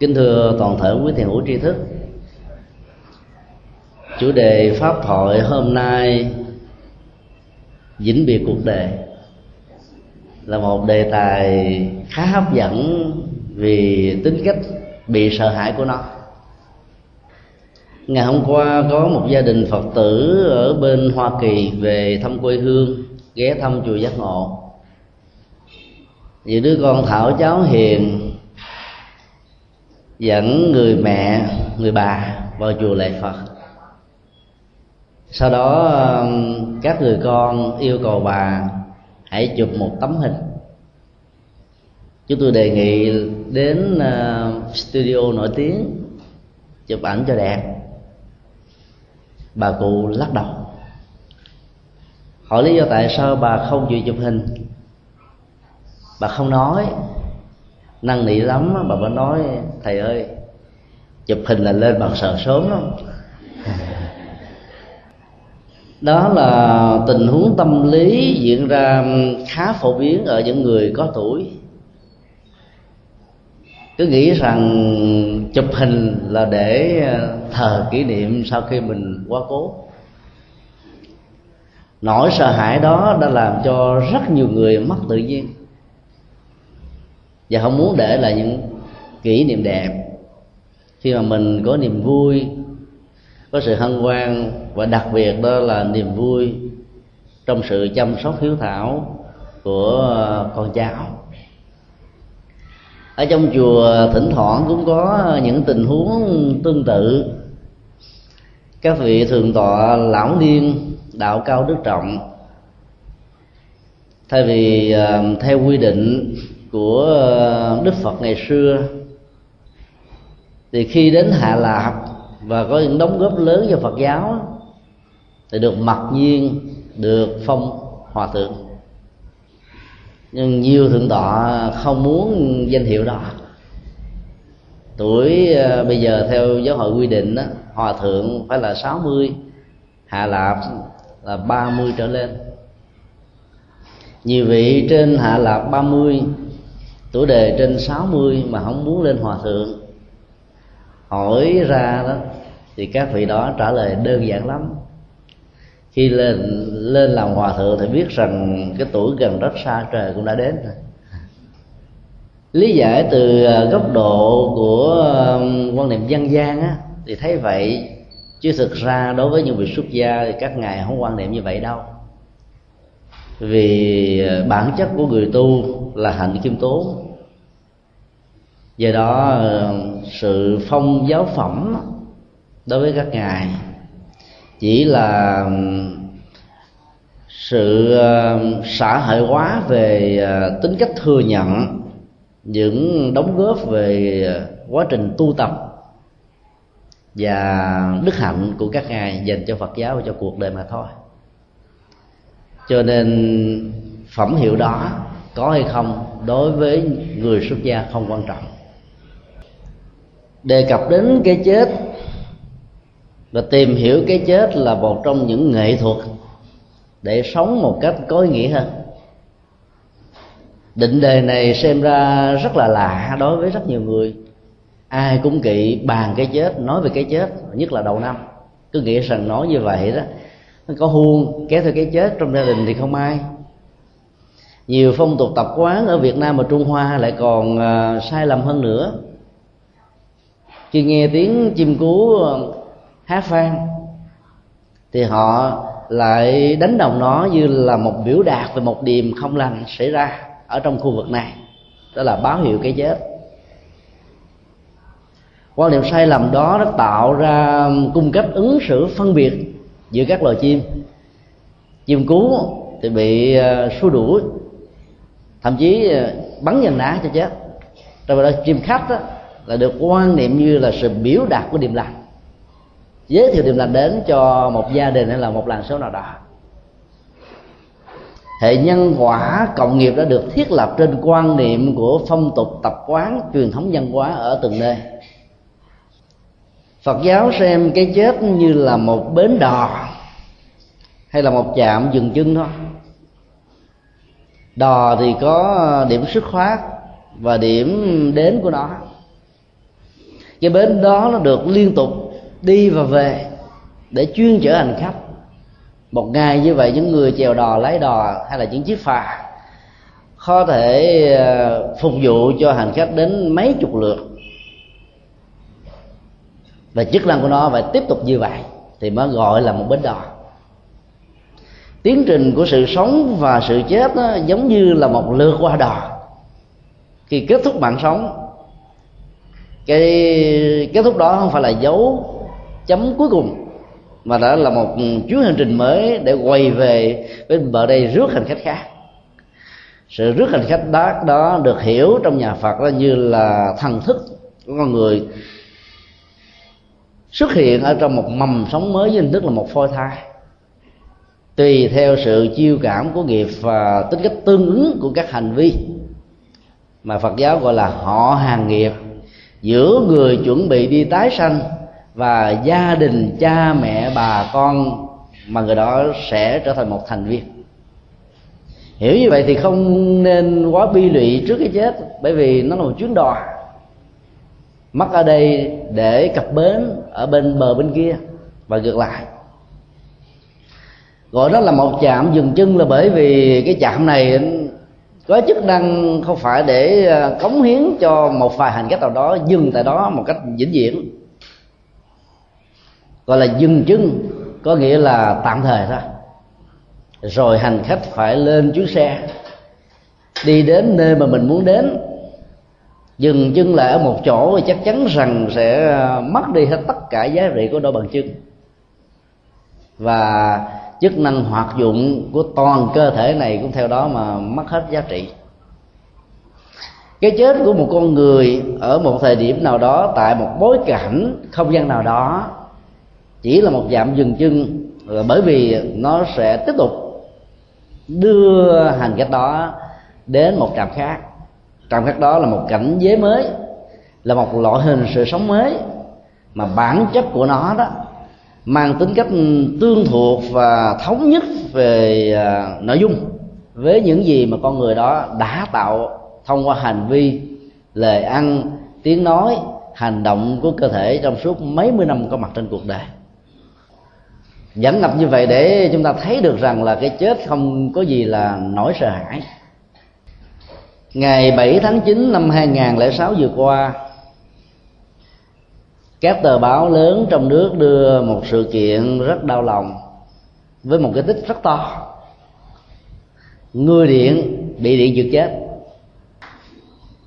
Kính thưa toàn thể quý thiền hữu tri thức, chủ đề pháp hội hôm nay vĩnh biệt cuộc đời là một đề tài khá hấp dẫn vì tính cách bị sợ hãi của nó. Ngày hôm qua có một gia đình Phật tử ở bên Hoa Kỳ về thăm quê hương, ghé thăm chùa Giác Ngộ. Vì đứa con thảo cháu hiền dẫn người mẹ, người bà vào chùa Lệ Phật. Sau đó các người con yêu cầu bà hãy chụp một tấm hình. Chúng tôi đề nghị đến studio nổi tiếng chụp ảnh cho đẹp. Bà cụ lắc đầu. Hỏi lý do tại sao bà không chịu chụp hình. Bà không nói, năn nỉ lắm. Bà mới nói: thầy ơi, chụp hình là lên bằng sợ sớm lắm. Đó là tình huống tâm lý diễn ra khá phổ biến ở những người có tuổi, cứ nghĩ rằng chụp hình là để thờ kỷ niệm sau khi mình quá cố. Nỗi sợ hãi đó đã làm cho rất nhiều người mất tự nhiên và không muốn để lại những kỷ niệm đẹp khi mà mình có niềm vui, có sự hân hoan, và đặc biệt đó là niềm vui trong sự chăm sóc hiếu thảo của con cháu. Ở trong chùa thỉnh thoảng cũng có những tình huống tương tự. Các vị thượng tọa lão niên đạo cao đức trọng, thay vì theo quy định của Đức Phật ngày xưa, thì khi đến Hạ Lạp và có những đóng góp lớn cho Phật giáo thì được mặc nhiên được phong hòa thượng. Nhưng nhiều thượng tọa không muốn danh hiệu đó. Tuổi bây giờ theo giáo hội quy định đó, hòa thượng phải là 60, Hạ Lạp là 30 trở lên. Nhiều vị trên Hạ Lạp 30, tuổi đời trên 60 mà không muốn lên hòa thượng. Hỏi ra đó thì các vị đó trả lời đơn giản lắm: khi lên làm hòa thượng thì biết rằng cái tuổi gần rất xa, trời cũng đã đến rồi. Lý giải từ góc độ của quan niệm dân gian á, thì thấy vậy, chứ thực ra đối với những vị xuất gia thì các ngài không quan niệm như vậy đâu. Vì bản chất của người tu là hạnh khiêm tốn, do đó sự phong giáo phẩm đối với các ngài chỉ là sự xã hội hóa về tính cách thừa nhận những đóng góp về quá trình tu tập và đức hạnh của các ngài dành cho Phật giáo và cho cuộc đời mà thôi. Cho nên phẩm hiệu đó có hay không đối với người xuất gia không quan trọng. Đề cập đến cái chết và tìm hiểu cái chết là một trong những nghệ thuật để sống một cách có ý nghĩa hơn. Định đề này xem ra rất là lạ đối với rất nhiều người. Ai cũng kỵ bàn cái chết, nói về cái chết, nhất là đầu năm. Cứ nghĩ rằng nói như vậy đó, nó có huông kéo theo cái chết, trong gia đình thì không ai. Nhiều phong tục tập quán ở Việt Nam và Trung Hoa lại còn sai lầm hơn nữa. Khi nghe tiếng chim cú hát vang thì họ lại đánh đồng nó như là một biểu đạt về một điềm không lành xảy ra ở trong khu vực này, đó là báo hiệu cái chết. Quan niệm sai lầm đó đã tạo ra, cung cấp ứng xử phân biệt giữa các loài chim. Chim cú thì bị xua đuổi, thậm chí bắn nhân đá cho chết. Trong đó chim khách đó, là được quan niệm như là sự biểu đạt của điềm lành, giới thiệu điềm lành đến cho một gia đình hay là một làng xóm nào đó. Hệ nhân quả cộng nghiệp đã được thiết lập trên quan niệm của phong tục tập quán, truyền thống văn hóa ở từng nơi. Phật giáo xem cái chết như là một bến đò hay là một trạm dừng chân thôi. Đò thì có điểm xuất phát và điểm đến của nó. Cái bến đó nó được liên tục đi và về để chuyên chở hành khách. Một ngày như vậy, những người chèo đò, lái đò hay là những chiếc phà có thể phục vụ cho hành khách đến mấy chục lượt, và chức năng của nó phải tiếp tục như vậy thì mới gọi là một bến đò. Tiến trình của sự sống và sự chết đó, giống như là một lượt qua đò. Khi kết thúc mạng sống, cái kết thúc đó không phải là dấu chấm cuối cùng, mà đã là một chuyến hành trình mới để quay về bên bờ đây rước hành khách khác. Sự rước hành khách đó được hiểu trong nhà Phật đó như là thần thức của con người xuất hiện ở trong một mầm sống mới với hình thức là một phôi thai, tùy theo sự chiêu cảm của nghiệp và tính cách tương ứng của các hành vi mà Phật giáo gọi là họ hàng nghiệp giữa người chuẩn bị đi tái sanh và gia đình cha mẹ bà con mà người đó sẽ trở thành một thành viên. Hiểu như vậy thì không nên quá bi lụy trước cái chết, bởi vì nó là một chuyến đò. Mất ở đây để cập bến ở bên bờ bên kia và ngược lại. Gọi đó là một trạm dừng chân là bởi vì cái trạm này có chức năng không phải để cống hiến cho một vài hành khách nào đó dừng tại đó một cách vĩnh viễn. Gọi là dừng chân có nghĩa là tạm thời thôi. Rồi hành khách phải lên chuyến xe đi đến nơi mà mình muốn đến. Dừng chân lại ở một chỗ thì chắc chắn rằng sẽ mất đi hết tất cả giá trị của đôi bàn chân và chức năng hoạt dụng của toàn cơ thể này cũng theo đó mà mất hết giá trị. Cái chết của một con người ở một thời điểm nào đó, tại một bối cảnh không gian nào đó, chỉ là một dạm dừng chân, bởi vì nó sẽ tiếp tục đưa hành khách đó đến một trạm khác. Trạm khác đó là một cảnh giới mới, là một loại hình sự sống mới, mà bản chất của nó đó mang tính cách tương thuộc và thống nhất về nội dung với những gì mà con người đó đã tạo thông qua hành vi, lời ăn, tiếng nói, hành động của cơ thể trong suốt mấy mươi năm có mặt trên cuộc đời. Dẫn ngập như vậy để chúng ta thấy được rằng là cái chết không có gì là nỗi sợ hãi. Ngày 7 tháng 9 năm 2006 vừa qua, các tờ báo lớn trong nước đưa một sự kiện rất đau lòng với một cái tích rất to. Người điện bị điện giật chết.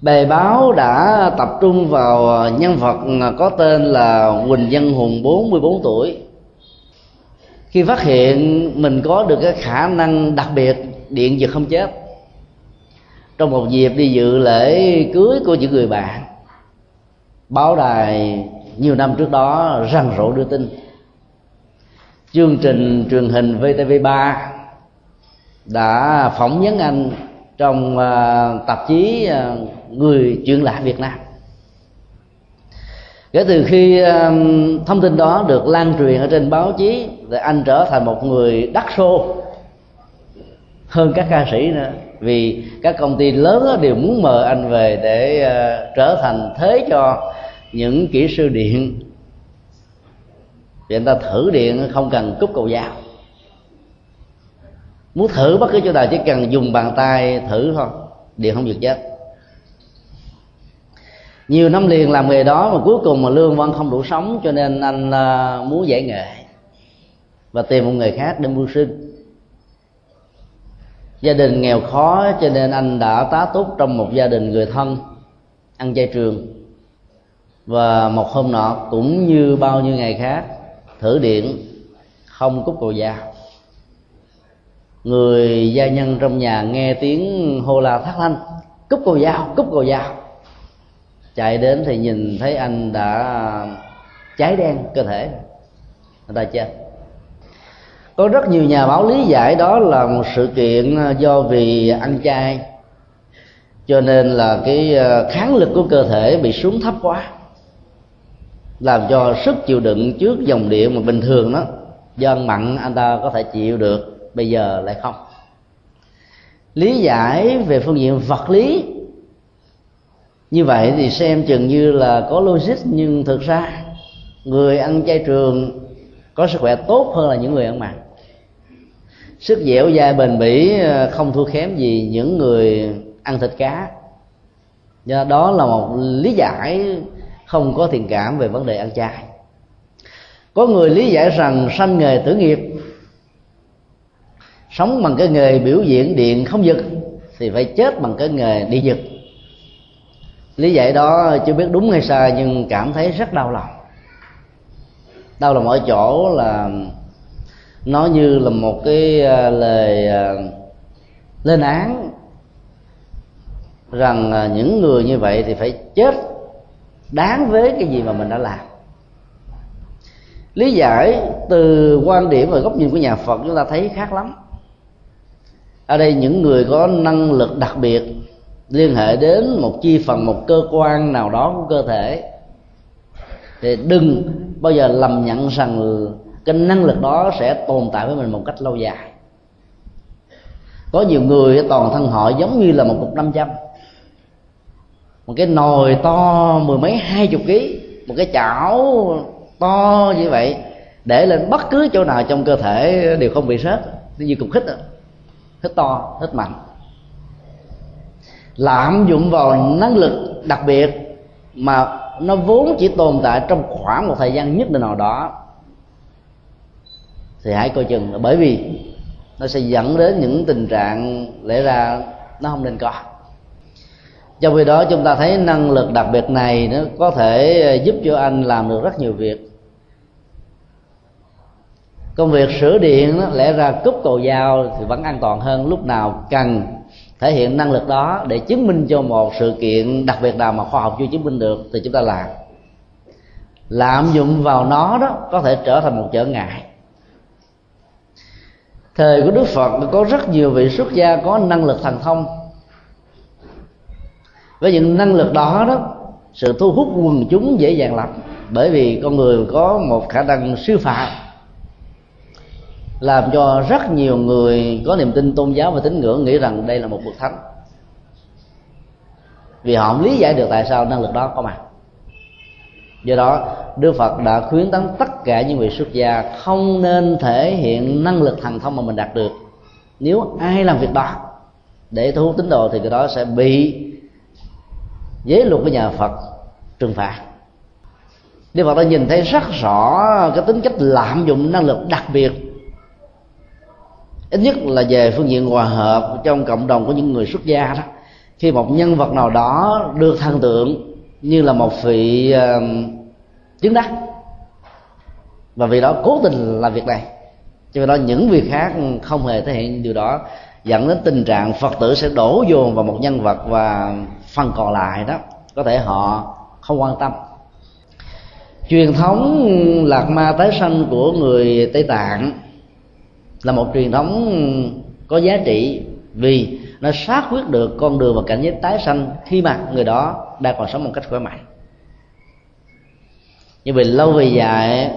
Bài báo đã tập trung vào nhân vật có tên là Huỳnh Văn Hùng, 44 tuổi. Khi phát hiện mình có được cái khả năng đặc biệt điện giật không chết, trong một dịp đi dự lễ cưới của những người bạn, báo đài nhiều năm trước đó rần rộ đưa tin. Chương trình truyền hình VTV3 đã phỏng vấn anh trong tạp chí Người Chuyện Lạ Việt Nam. Kể từ khi thông tin đó được lan truyền ở trên báo chí, thì anh trở thành một người đắt xô hơn các ca sĩ nữa, vì các công ty lớn đều muốn mời anh về để trở thành thế cho những kỹ sư điện. Vì người ta thử điện không cần cúp cầu dao, muốn thử bất cứ chỗ nào chỉ cần dùng bàn tay thử thôi, điện không giật chết. Nhiều năm liền làm nghề đó mà cuối cùng mà lương vẫn không đủ sống, cho nên anh muốn giải nghệ và tìm một người khác để mưu sinh. Gia đình nghèo khó cho nên anh đã tá túc trong một gia đình người thân, ăn chay trường. Và một hôm nọ cũng như bao nhiêu ngày khác, thử điện không cúp cầu dao. Người gia nhân trong nhà nghe tiếng hô la thất thanh, cúp cầu dao, cúp cầu dao. Chạy đến thì nhìn thấy anh đã cháy đen cơ thể, người ta chết. Có rất nhiều nhà báo lý giải đó là một sự kiện do vì ăn chay, cho nên là cái kháng lực của cơ thể bị xuống thấp quá, làm cho sức chịu đựng trước dòng điện mà bình thường đó, do ăn mặn anh ta có thể chịu được, bây giờ lại không. Lý giải về phương diện vật lý Như vậy thì xem chừng như là có logic, nhưng thực ra người ăn chay trường có sức khỏe tốt hơn là những người ăn mặn. Sức dẻo dai bền bỉ không thua kém gì những người ăn thịt cá. Do đó là một lý giải không có thiện cảm về vấn đề ăn chay. Có người lý giải rằng sanh nghề tử nghiệp, sống bằng cái nghề biểu diễn điện không giật thì phải chết bằng cái nghề đi giật. Lý giải đó chưa biết đúng hay sai, nhưng cảm thấy rất đau lòng. Đau lòng ở chỗ là nó như là một cái lời lên án rằng những người như vậy thì phải chết đáng với cái gì mà mình đã làm. Lý giải từ quan điểm và góc nhìn của nhà Phật chúng ta thấy khác lắm. Ở đây những người có năng lực đặc biệt liên hệ đến một chi phần, một cơ quan nào đó của cơ thể, thì đừng bao giờ lầm nhận rằng cái năng lực đó sẽ tồn tại với mình một cách lâu dài. Có nhiều người toàn thân họ giống như là một cục 500, một cái nồi to mười mấy 20 kg, một cái chảo to như vậy để lên bất cứ chỗ nào trong cơ thể đều không bị sớt, như cục hít, hít to, hít mạnh. Lạm dụng vào năng lực đặc biệt mà nó vốn chỉ tồn tại trong khoảng một thời gian nhất định nào đó thì hãy coi chừng, bởi vì nó sẽ dẫn đến những tình trạng lẽ ra nó không nên có. Trong khi đó chúng ta thấy năng lực đặc biệt này nó có thể giúp cho anh làm được rất nhiều việc. Công việc sửa điện đó, lẽ ra cúp cầu dao thì vẫn an toàn hơn. Lúc nào cần thể hiện năng lực đó để chứng minh cho một sự kiện đặc biệt nào mà khoa học chưa chứng minh được thì chúng ta làm. Lạm dụng vào nó đó có thể trở thành một trở ngại. Thời của Đức Phật có rất nhiều vị xuất gia có năng lực thần thông. Với những năng lực đó đó, sự thu hút quần chúng dễ dàng lắm, bởi vì con người có một khả năng siêu phàm làm cho rất nhiều người có niềm tin tôn giáo và tín ngưỡng nghĩ rằng đây là một bậc thánh, vì họ không lý giải được tại sao năng lực đó có mặt. Do đó Đức Phật đã khuyến tấn tất cả những vị xuất gia không nên thể hiện năng lực thần thông mà mình đạt được. Nếu ai làm việc đó để thu hút tín đồ thì cái đó sẽ bị giới luật của nhà Phật trừng phạt. Đức Phật đã nhìn thấy rất rõ cái tính cách lạm dụng năng lực đặc biệt, ít nhất là về phương diện hòa hợp trong cộng đồng của những người xuất gia đó. Khi một nhân vật nào đó được thần tượng như là một vị chứng đắc, và vì đó cố tình làm việc này, cho nên đó những việc khác không hề thể hiện điều đó, dẫn đến tình trạng Phật tử sẽ đổ dồn vào một nhân vật và phần còn lại đó có thể họ không quan tâm. Truyền thống lạc ma tái sanh của người Tây Tạng là một truyền thống có giá trị, vì nó xác quyết được con đường và cảnh giới tái sanh khi mà người đó đang còn sống một cách khỏe mạnh. Nhưng vì lâu về dài,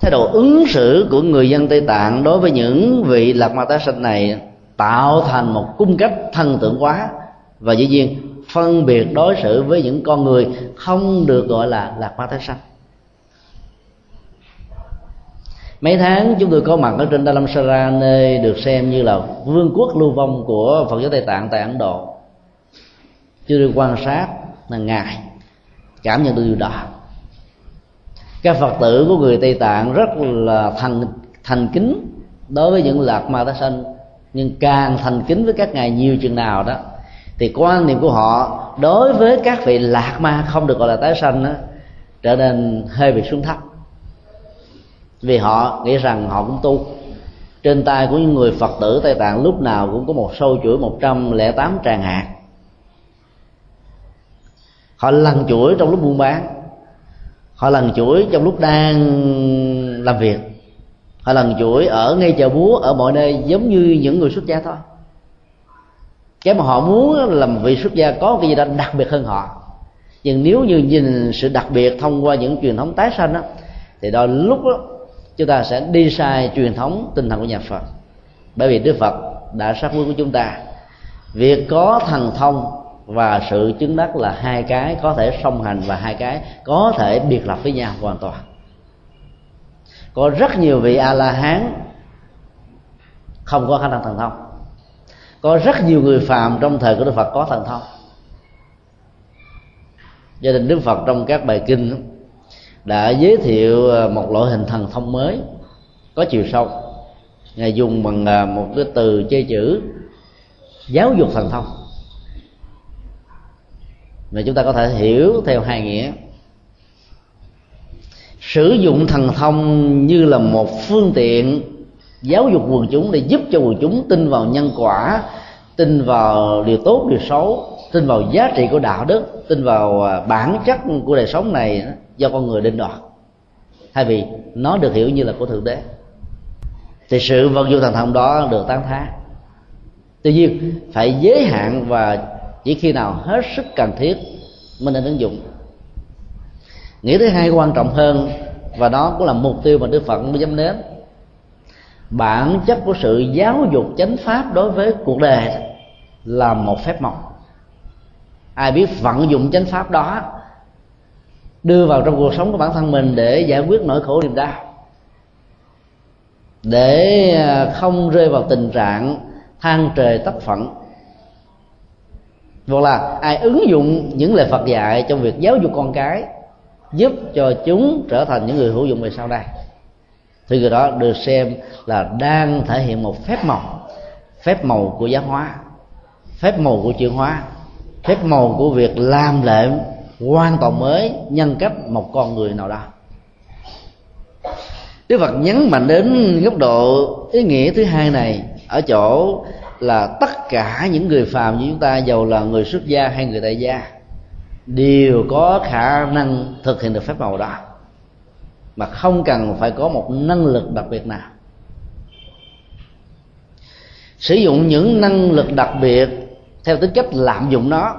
thái độ ứng xử của người dân Tây Tạng đối với những vị lạc ma tái sanh này tạo thành một cung cách thần tượng quá, và dĩ nhiên phân biệt đối xử với những con người không được gọi là lạc ma tái sanh. Mấy tháng chúng tôi có mặt ở trên Dharamsala, nơi được xem như là vương quốc lưu vong của Phật giáo Tây Tạng tại Ấn Độ. Chúng tôi quan sát hàng ngày, cảm nhận được điều đó. Các Phật tử của người Tây Tạng rất là thành kính đối với những lạc ma tái sanh, nhưng càng thành kính với các ngài nhiều chừng nào đó thì quan niệm của họ đối với các vị lạc ma không được gọi là tái sanh đó, trở nên hơi bị xuống thấp. Vì họ nghĩ rằng họ cũng tu. Trên tay của những người Phật tử Tây Tạng lúc nào cũng có một sâu chuỗi 108 tràng hạt. Họ lằn chuỗi trong lúc buôn bán, họ lằn chuỗi trong lúc đang làm việc, họ lằn chuỗi ở ngay chợ búa, ở mọi nơi, giống như những người xuất gia thôi. Cái mà họ muốn là một vị xuất gia có cái gì đó đặc biệt hơn họ. Nhưng nếu như nhìn sự đặc biệt thông qua những truyền thống tái sanh đó, thì đôi lúc đó, chúng ta sẽ đi sai truyền thống tinh thần của nhà Phật. Bởi vì Đức Phật đã xác quyết của chúng ta, việc có thần thông và sự chứng đắc là hai cái có thể song hành và hai cái có thể biệt lập với nhau hoàn toàn. Có rất nhiều vị A-la-hán không có khả năng thần thông, có rất nhiều người phàm trong thời của Đức Phật có thần thông. Gia đình Đức Phật trong các bài kinh đã giới thiệu một loại hình thần thông mới có chiều sâu. Ngài dùng bằng một cái từ chơi chữ giáo dục thần thông, mà chúng ta có thể hiểu theo hai nghĩa: sử dụng thần thông như là một phương tiện giáo dục quần chúng để giúp cho quần chúng tin vào nhân quả, tin vào điều tốt, điều xấu, tin vào giá trị của đạo đức, tin vào bản chất của đời sống này do con người định đoạt, thay vì nó được hiểu như là của thượng đế. Thì sự vận dụng thần thông đó được tán thán. Tuy nhiên phải giới hạn và chỉ khi nào hết sức cần thiết mới nên ứng dụng. Nghĩa thứ hai quan trọng hơn, và đó cũng là mục tiêu mà Đức Phật mới dám đến: bản chất của sự giáo dục chánh pháp đối với cuộc đời là một phép màu. Ai biết vận dụng chánh pháp đó đưa vào trong cuộc sống của bản thân mình để giải quyết nỗi khổ niềm đau, để không rơi vào tình trạng than trời trách phận, hoặc là ai ứng dụng những lời Phật dạy trong việc giáo dục con cái, giúp cho chúng trở thành những người hữu dụng về sau đây, thì người đó được xem là đang thể hiện một phép màu. Phép màu của giáo hóa, phép màu của chuyển hóa, phép màu của việc làm lệ hoàn toàn mới nhân cách một con người nào đó. Đức Phật nhấn mạnh đến góc độ ý nghĩa thứ hai này ở chỗ là tất cả những người phàm như chúng ta, dầu là người xuất gia hay người tại gia, đều có khả năng thực hiện được phép màu đó, mà không cần phải có một năng lực đặc biệt nào. Sử dụng những năng lực đặc biệt theo tính cách lạm dụng nó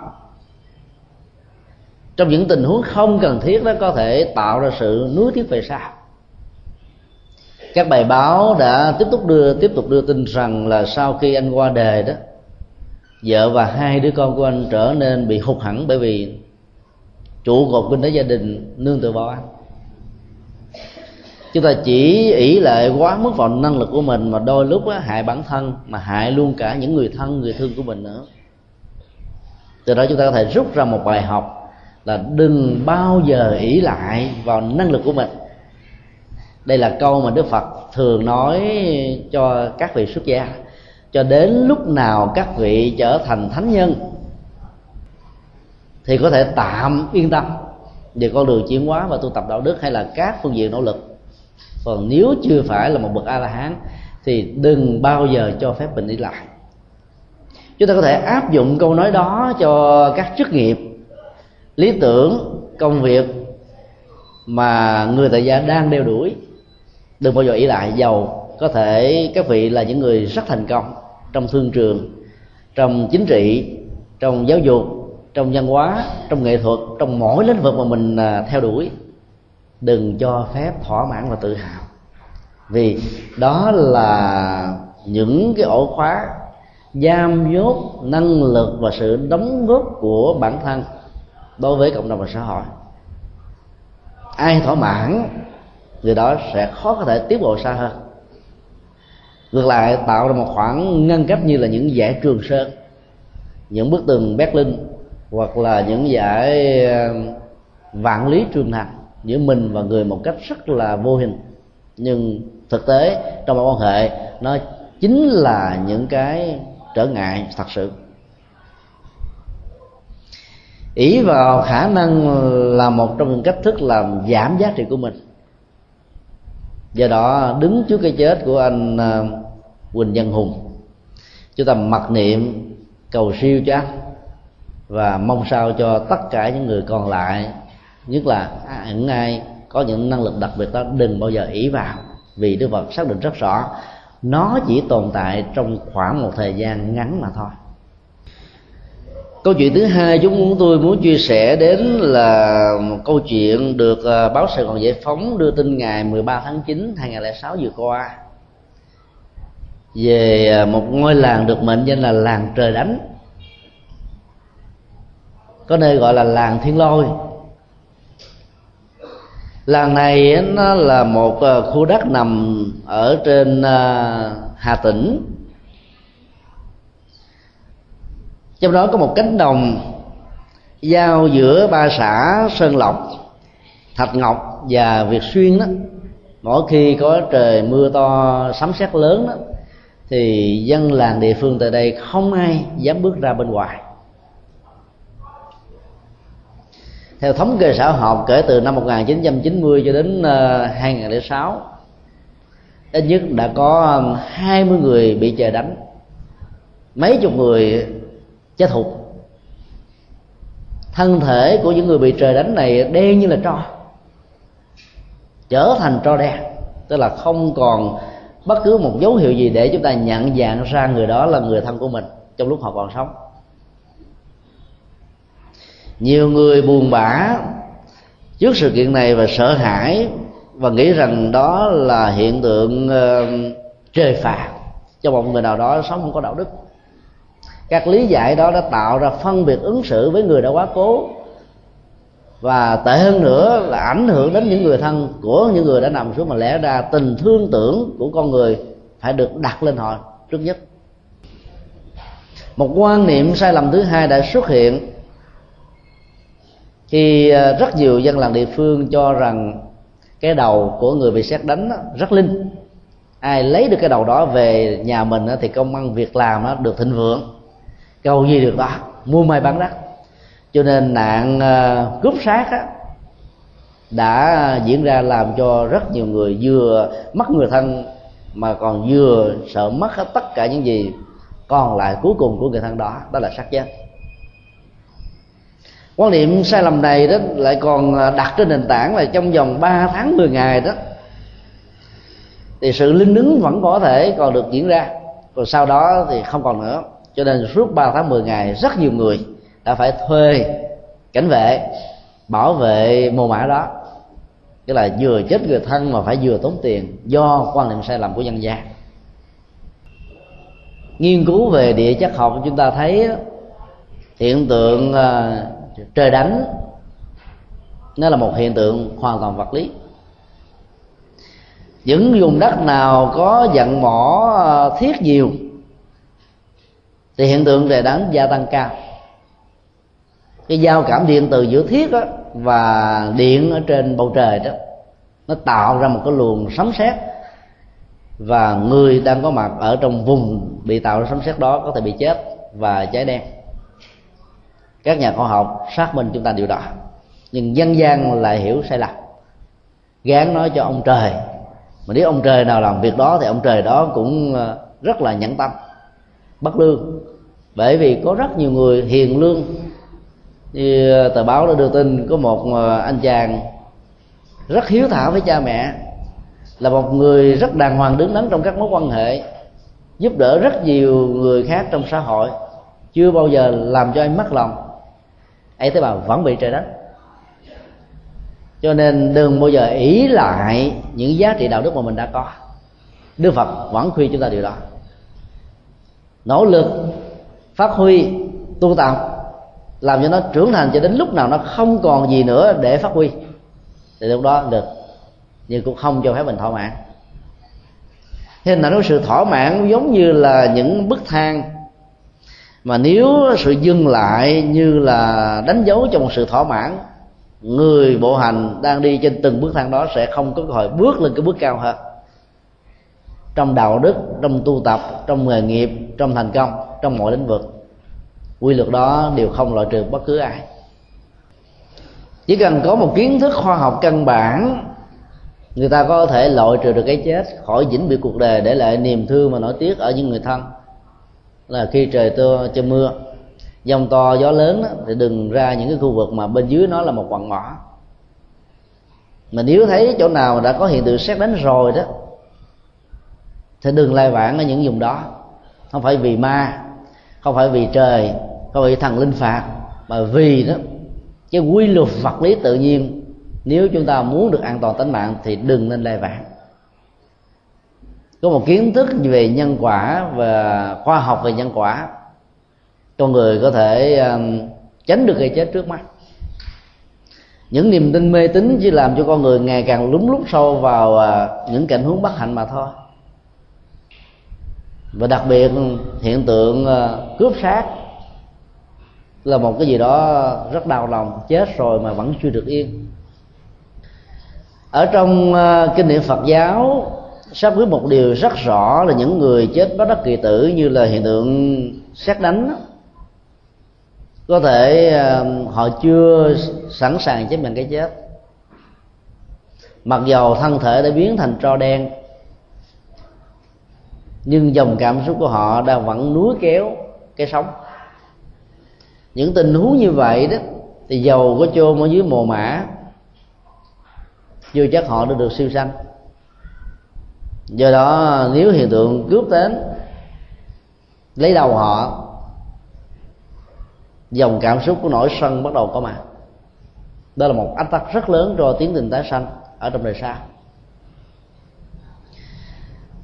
trong những tình huống không cần thiết đó có thể tạo ra sự nuối tiếc về sau. Các bài báo đã tiếp tục đưa tin rằng là sau khi anh qua đời đó, vợ và hai đứa con của anh trở nên bị hụt hẳn, bởi vì trụ cột kinh tế gia đình nương tựa vào anh. Chúng ta chỉ ỷ lại quá mức vào năng lực của mình mà đôi lúc á, hại bản thân mà hại luôn cả những người thân, người thương của mình nữa. Từ đó chúng ta có thể rút ra một bài học là đừng bao giờ ỷ lại vào năng lực của mình. Đây là câu mà Đức Phật thường nói cho các vị xuất gia cho đến lúc nào các vị trở thành thánh nhân thì có thể tạm yên tâm về con đường chuyển hóa và tu tập đạo đức hay là các phương diện nỗ lực. Còn nếu chưa phải là một bậc A-la-hán thì đừng bao giờ cho phép mình đi lại. Chúng ta có thể áp dụng câu nói đó cho các chức nghiệp, lý tưởng, công việc mà người tại gia đang đeo đuổi. Đừng bao giờ ỷ lại, giàu có thể các vị là những người rất thành công trong thương trường, trong chính trị, trong giáo dục, trong văn hóa, trong nghệ thuật, trong mỗi lĩnh vực mà mình theo đuổi. Đừng cho phép thỏa mãn và tự hào, vì đó là những cái ổ khóa giam nhốt năng lực và sự đóng góp của bản thân đối với cộng đồng và xã hội. Ai thỏa mãn người đó sẽ khó có thể tiến bộ xa hơn. Ngược lại, tạo ra một khoảng ngăn cách như là những dãy Trường Sơn, những bức tường Berlin, hoặc là những dãy vạn lý trường thành giữa mình và người một cách rất là vô hình, nhưng thực tế trong mối quan hệ nó chính là những cái trở ngại thật sự. Ỷ vào khả năng là một trong những cách thức làm giảm giá trị của mình. Do đó đứng trước cái chết của anh Quỳnh Văn Hùng, chúng ta mặc niệm cầu siêu cho anh và mong sao cho tất cả những người còn lại, nhất là những ai có những năng lực đặc biệt đó, đừng bao giờ ỷ vào, vì Đức Phật xác định rất rõ nó chỉ tồn tại trong khoảng một thời gian ngắn mà thôi. Câu chuyện thứ hai chúng tôi muốn chia sẻ đến là một câu chuyện được báo Sài Gòn Giải phóng đưa tin ngày 13 tháng 9 2006 vừa qua về một ngôi làng được mệnh danh là làng Trời Đánh. có nơi gọi là làng Thiên Lôi. Làng này nó là một khu đất nằm ở trên Hà Tĩnh. Trong đó có một cánh đồng giao giữa ba xã Sơn Lộc, Thạch Ngọc và Việt Xuyên đó. Mỗi khi có trời mưa to, sấm sét lớn đó, thì dân làng địa phương tại đây không ai dám bước ra bên ngoài. Theo thống kê xã hội, kể từ năm 1990 cho đến 2006, ít nhất đã có 20 người bị trời đánh, mấy chục người chết thụt. Thân thể của những người bị trời đánh này đen như là tro, trở thành tro đen, tức là không còn bất cứ một dấu hiệu gì để chúng ta nhận dạng ra người đó là người thân của mình trong lúc họ còn sống. Nhiều người buồn bã trước sự kiện này và sợ hãi và nghĩ rằng đó là hiện tượng trời phạt cho một người nào đó sống không có đạo đức. Các lý giải đó đã tạo ra phân biệt ứng xử với người đã quá cố, và tệ hơn nữa là ảnh hưởng đến những người thân của những người đã nằm xuống, mà lẽ ra tình thương tưởng của con người phải được đặt lên họ trước nhất. Một quan niệm sai lầm thứ hai đã xuất hiện khi rất nhiều dân làng địa phương cho rằng cái đầu của người bị sét đánh rất linh, ai lấy được cái đầu đó về nhà mình thì công ăn việc làm được thịnh vượng, cầu gì được đó, mua may bán đắt. Cho nên nạn cướp sát đã diễn ra, làm cho rất nhiều người vừa mất người thân mà còn vừa sợ mất tất cả những gì còn lại cuối cùng của người thân đó, đó là xác chết. Quan niệm sai lầm này đó lại còn đặt trên nền tảng là trong vòng 3 tháng 10 ngày đó thì sự linh ứng vẫn có thể còn được diễn ra, còn sau đó thì không còn nữa. Cho nên suốt 3 tháng 10 ngày rất nhiều người đã phải thuê cảnh vệ bảo vệ mồ mả đó, tức là vừa chết người thân mà phải vừa tốn tiền do quan niệm sai lầm của dân gian. Nghiên cứu về địa chất học chúng ta thấy hiện tượng trời đánh nó là một hiện tượng hoàn toàn vật lý. Những vùng đất nào có vận mỏ thiết nhiều thì hiện tượng trời đánh gia tăng cao. Cái giao cảm điện từ giữa thiết và điện ở trên bầu trời đó nó tạo ra một cái luồng sấm sét, và người đang có mặt ở trong vùng bị tạo ra sấm sét đó có thể bị chết và cháy đen. Các nhà khoa học xác minh chúng ta điều đó, nhưng dân gian lại hiểu sai lầm, gán nói cho ông trời, mà nếu ông trời nào làm việc đó thì ông trời đó cũng rất là nhẫn tâm, bất lương. Bởi vì có rất nhiều người hiền lương, như tờ báo đã đưa tin, có một anh chàng rất hiếu thảo với cha mẹ, là một người rất đàng hoàng đứng đắn trong các mối quan hệ, giúp đỡ rất nhiều người khác trong xã hội, chưa bao giờ làm cho anh mất lòng, ấy thế mà vẫn bị trời đánh. Cho nên đừng bao giờ ỷ lại những giá trị đạo đức mà mình đã có. Đức Phật vẫn khuyên chúng ta điều đó: nỗ lực phát huy tu tập, làm cho nó trưởng thành cho đến lúc nào nó không còn gì nữa để phát huy thì lúc đó được, nhưng cũng không cho phép mình thỏa mãn. Hình ảnh của sự thỏa mãn giống như là những bức thang, mà nếu sự dừng lại như là đánh dấu cho một sự thỏa mãn, người bộ hành đang đi trên từng bước thang đó sẽ không có cơ hội bước lên cái bước cao hơn. Trong đạo đức, trong tu tập, trong nghề nghiệp, trong thành công, trong mọi lĩnh vực, quy luật đó đều không loại trừ bất cứ ai. Chỉ cần có một kiến thức khoa học căn bản, người ta có thể loại trừ được cái chết, khỏi vĩnh biệt cuộc đời, để lại niềm thương mà nỗi tiếc ở những người thân. Là khi trời cho mưa, dông to gió lớn đó, thì đừng ra những cái khu vực mà bên dưới nó là một quặng mỏ. Mà nếu thấy chỗ nào đã có hiện tượng sét đánh rồi đó thì đừng lai vãng ở những vùng đó. Không phải vì ma, không phải vì trời, không phải thần linh phạt, mà vì đó cái quy luật vật lý tự nhiên. Nếu chúng ta muốn được an toàn tính mạng thì đừng nên lai vãng. Có một kiến thức về nhân quả và khoa học về nhân quả, con người có thể tránh được cái chết trước mắt. Những niềm tin mê tín chỉ làm cho con người ngày càng lún lút sâu vào những cảnh hướng bất hạnh mà thôi. Và đặc biệt hiện tượng cướp sát là một cái gì đó rất đau lòng, chết rồi mà vẫn chưa được yên. Ở trong kinh điển Phật giáo sắp với một điều rất rõ là những người chết bất đắc kỳ tử như là hiện tượng sát đánh, có thể họ chưa sẵn sàng chấp nhận cái chết, mặc dầu thân thể đã biến thành tro đen nhưng dòng cảm xúc của họ đang vẫn núi kéo cái sống. Những tình huống như vậy đó thì dầu có chôn ở dưới mồ mả chưa chắc họ đã được siêu sanh. Do đó nếu hiện tượng cướp đến lấy đầu họ, dòng cảm xúc của nỗi sân bắt đầu có mặt. Đó là một ách tắc rất lớn cho tiến trình tái sanh ở trong đời sau.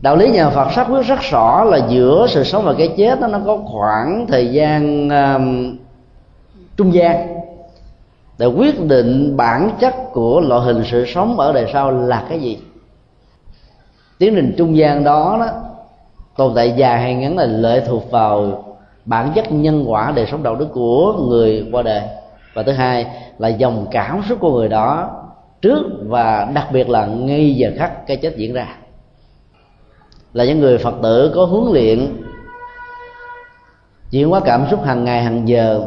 Đạo lý nhà Phật xác quyết rất rõ là giữa sự sống và cái chết nó có khoảng thời gian trung gian để quyết định bản chất của loại hình sự sống ở đời sau là cái gì. Tiến trình trung gian đó tồn tại dài hay ngắn là lệ thuộc vào bản chất nhân quả đời sống đạo đức của người qua đời, và thứ hai là dòng cảm xúc của người đó trước và đặc biệt là ngay giờ khắc cái chết diễn ra. Là những người Phật tử có huấn luyện chuyển hóa cảm xúc hàng ngày hàng giờ,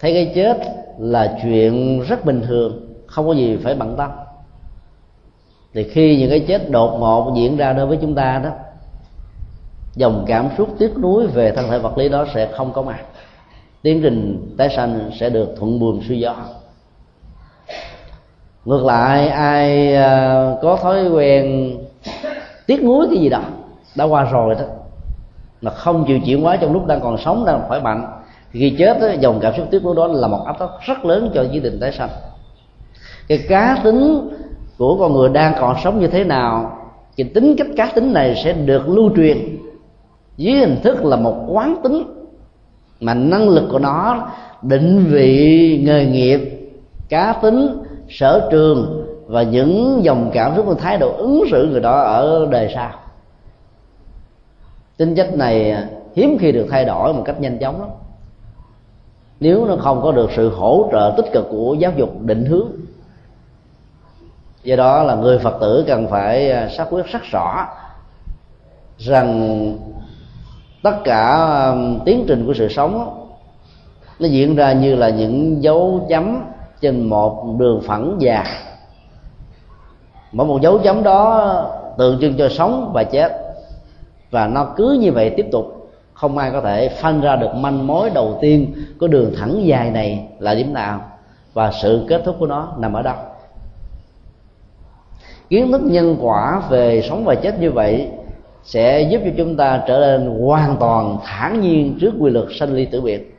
thấy cái chết là chuyện rất bình thường, không có gì phải bận tâm, thì khi những cái chết đột ngột diễn ra đối với chúng ta đó, dòng cảm xúc tiếc nuối về thân thể vật lý đó sẽ không có mặt, tiến trình tái sanh sẽ được thuận buồm xuôi gió. Ngược lại, ai có thói quen tiếc nuối cái gì đó đã qua rồi đó mà không chịu chuyển hóa trong lúc đang còn sống, đang khỏe mạnh, thì khi chết đó, dòng cảm xúc tiếc nuối đó là một áp lực rất lớn cho tiến trình tái sanh. Cái cá tính của con người đang còn sống như thế nào, cái tính cách cá tính này sẽ được lưu truyền dưới hình thức là một quán tính, mà năng lực của nó định vị nghề nghiệp, cá tính, sở trường và những dòng cảm xúc và thái độ ứng xử người đó ở đời sau. Tính chất này hiếm khi được thay đổi một cách nhanh chóng lắm, nếu nó không có được sự hỗ trợ tích cực của giáo dục định hướng. Do đó là người Phật tử cần phải xác quyết rất rõ rằng tất cả tiến trình của sự sống nó diễn ra như là những dấu chấm trên một đường phẳng dài. Mỗi một dấu chấm đó tượng trưng cho sống và chết, và nó cứ như vậy tiếp tục, không ai có thể phân ra được manh mối đầu tiên của đường thẳng dài này là điểm nào và sự kết thúc của nó nằm ở đâu. Kiến thức nhân quả về sống và chết như vậy sẽ giúp cho chúng ta trở nên hoàn toàn thản nhiên trước quy luật sanh ly tử biệt.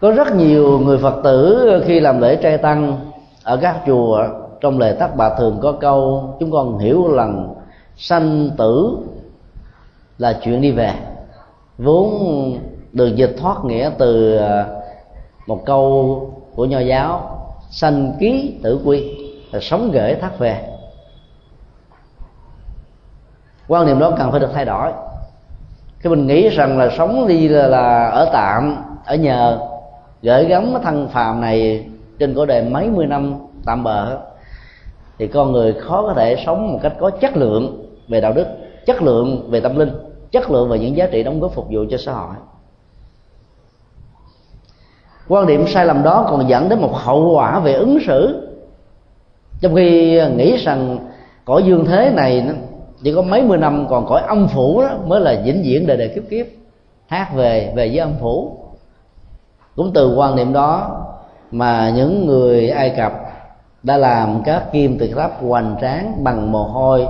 Có rất nhiều người Phật tử khi làm lễ trai tăng ở các chùa, trong lễ tắc bạt thường có câu chúng con hiểu lần sanh tử là chuyện đi về, vốn được dịch thoát nghĩa từ một câu của Nho giáo sanh ký tử quy, là sống gửi thác về. Quan niệm đó cần phải được thay đổi. Khi mình nghĩ rằng là sống đi là ở tạm, ở nhờ, gửi gắm cái thân phàm này trên cõi đời mấy mươi năm tạm bợ, thì con người khó có thể sống một cách có chất lượng về đạo đức, chất lượng về tâm linh, chất lượng về những giá trị đóng góp phục vụ cho xã hội. Quan điểm sai lầm đó còn dẫn đến một hậu quả về ứng xử, trong khi nghĩ rằng cõi dương thế này chỉ có mấy mươi năm, còn cõi âm phủ đó mới là vĩnh viễn đời đời kiếp kiếp, hát về, về với âm phủ. Cũng từ quan niệm đó mà những người Ai Cập đã làm các kim tự tháp hoành tráng bằng mồ hôi,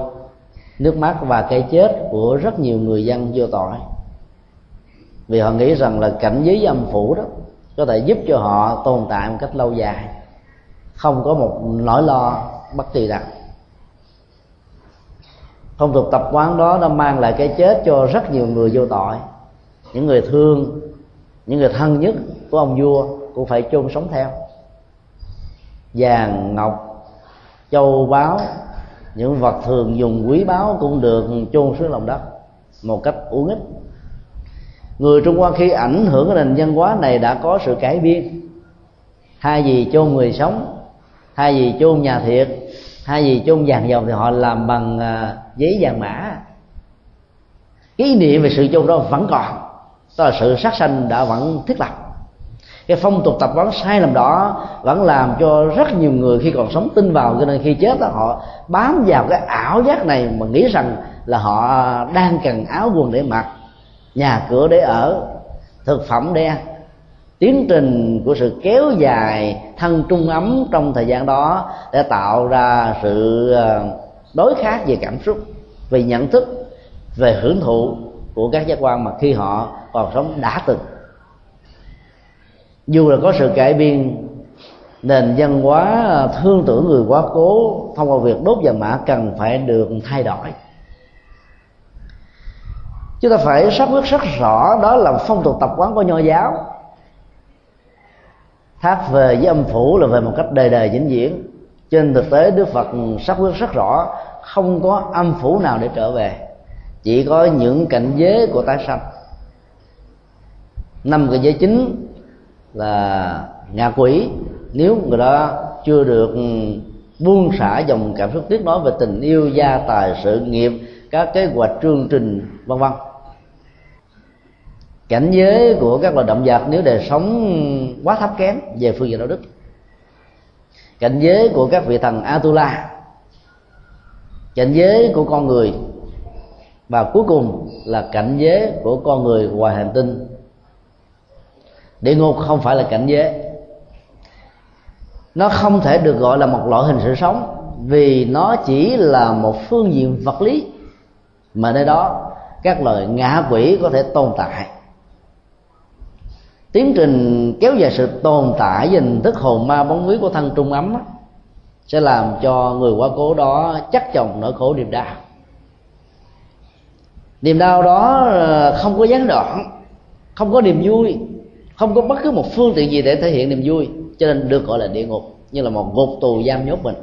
nước mắt và cái chết của rất nhiều người dân vô tội, vì họ nghĩ rằng là cảnh giới âm phủ đó có thể giúp cho họ tồn tại một cách lâu dài, không có một nỗi lo bất kỳ nào. Phong tục tập quán đó đã mang lại cái chết cho rất nhiều người vô tội, những người thương, những người thân nhất của ông vua cũng phải chôn sống theo. Vàng, ngọc, châu báu, những vật thường dùng quý báu cũng được chôn xuống lòng đất một cách uốn ích. Người Trung Hoa khi ảnh hưởng cái nền văn hóa này đã có sự cải biên. Thay vì chôn người sống, thay vì chôn nhà thiệt, thay vì chôn vàng dòng thì họ làm bằng giấy vàng mã. Ý niệm về sự chôn đó vẫn còn, tức là sự sát sanh đã vẫn thiết lập. Cái phong tục tập quán sai lầm đó vẫn làm cho rất nhiều người khi còn sống tin vào, cho nên khi chết đó, họ bám vào cái ảo giác này mà nghĩ rằng là họ đang cần áo quần để mặc, nhà cửa để ở, thực phẩm để ăn. Tiến trình của sự kéo dài thân trung ấm trong thời gian đó để tạo ra sự đối khác về cảm xúc, về nhận thức, về hưởng thụ của các giác quan mà khi họ còn sống đã từng. Dù là có sự cải biên nền văn hóa thương tưởng người quá cố thông qua việc đốt vàng mã cần phải được thay đổi. Chúng ta phải xác quyết rất rõ đó là phong tục tập quán của Nho giáo. Tháp về với âm phủ là về một cách đời đời vĩnh viễn. Trên thực tế Đức Phật xác quyết rất rõ không có âm phủ nào để trở về, chỉ có những cảnh giới của tái sanh. 5 cái giới chính là ngạ quỷ, nếu người đó chưa được buông xả dòng cảm xúc tiếc nói về tình yêu, gia tài, sự nghiệp, các kế hoạch, chương trình, v.v. Cảnh giới của các loài động vật nếu đời sống quá thấp kém về phương diện đạo đức. Cảnh giới của các vị thần Atula. Cảnh giới của con người. Và cuối cùng là cảnh giới của con người ngoài hành tinh. Địa ngục không phải là cảnh giới. Nó không thể được gọi là một loại hình sự sống, vì nó chỉ là một phương diện vật lý mà nơi đó các loài ngạ quỷ có thể tồn tại. Tiến trình kéo dài sự tồn tại hình thức hồn ma bóng quý của thân trung ấm sẽ làm cho người quá cố đó chắc chồng nỗi khổ niềm đau. Niềm đau đó không có gián đoạn, không có niềm vui, không có bất cứ một phương tiện gì để thể hiện niềm vui, cho nên được gọi là địa ngục, như là một ngục tù giam nhốt mình.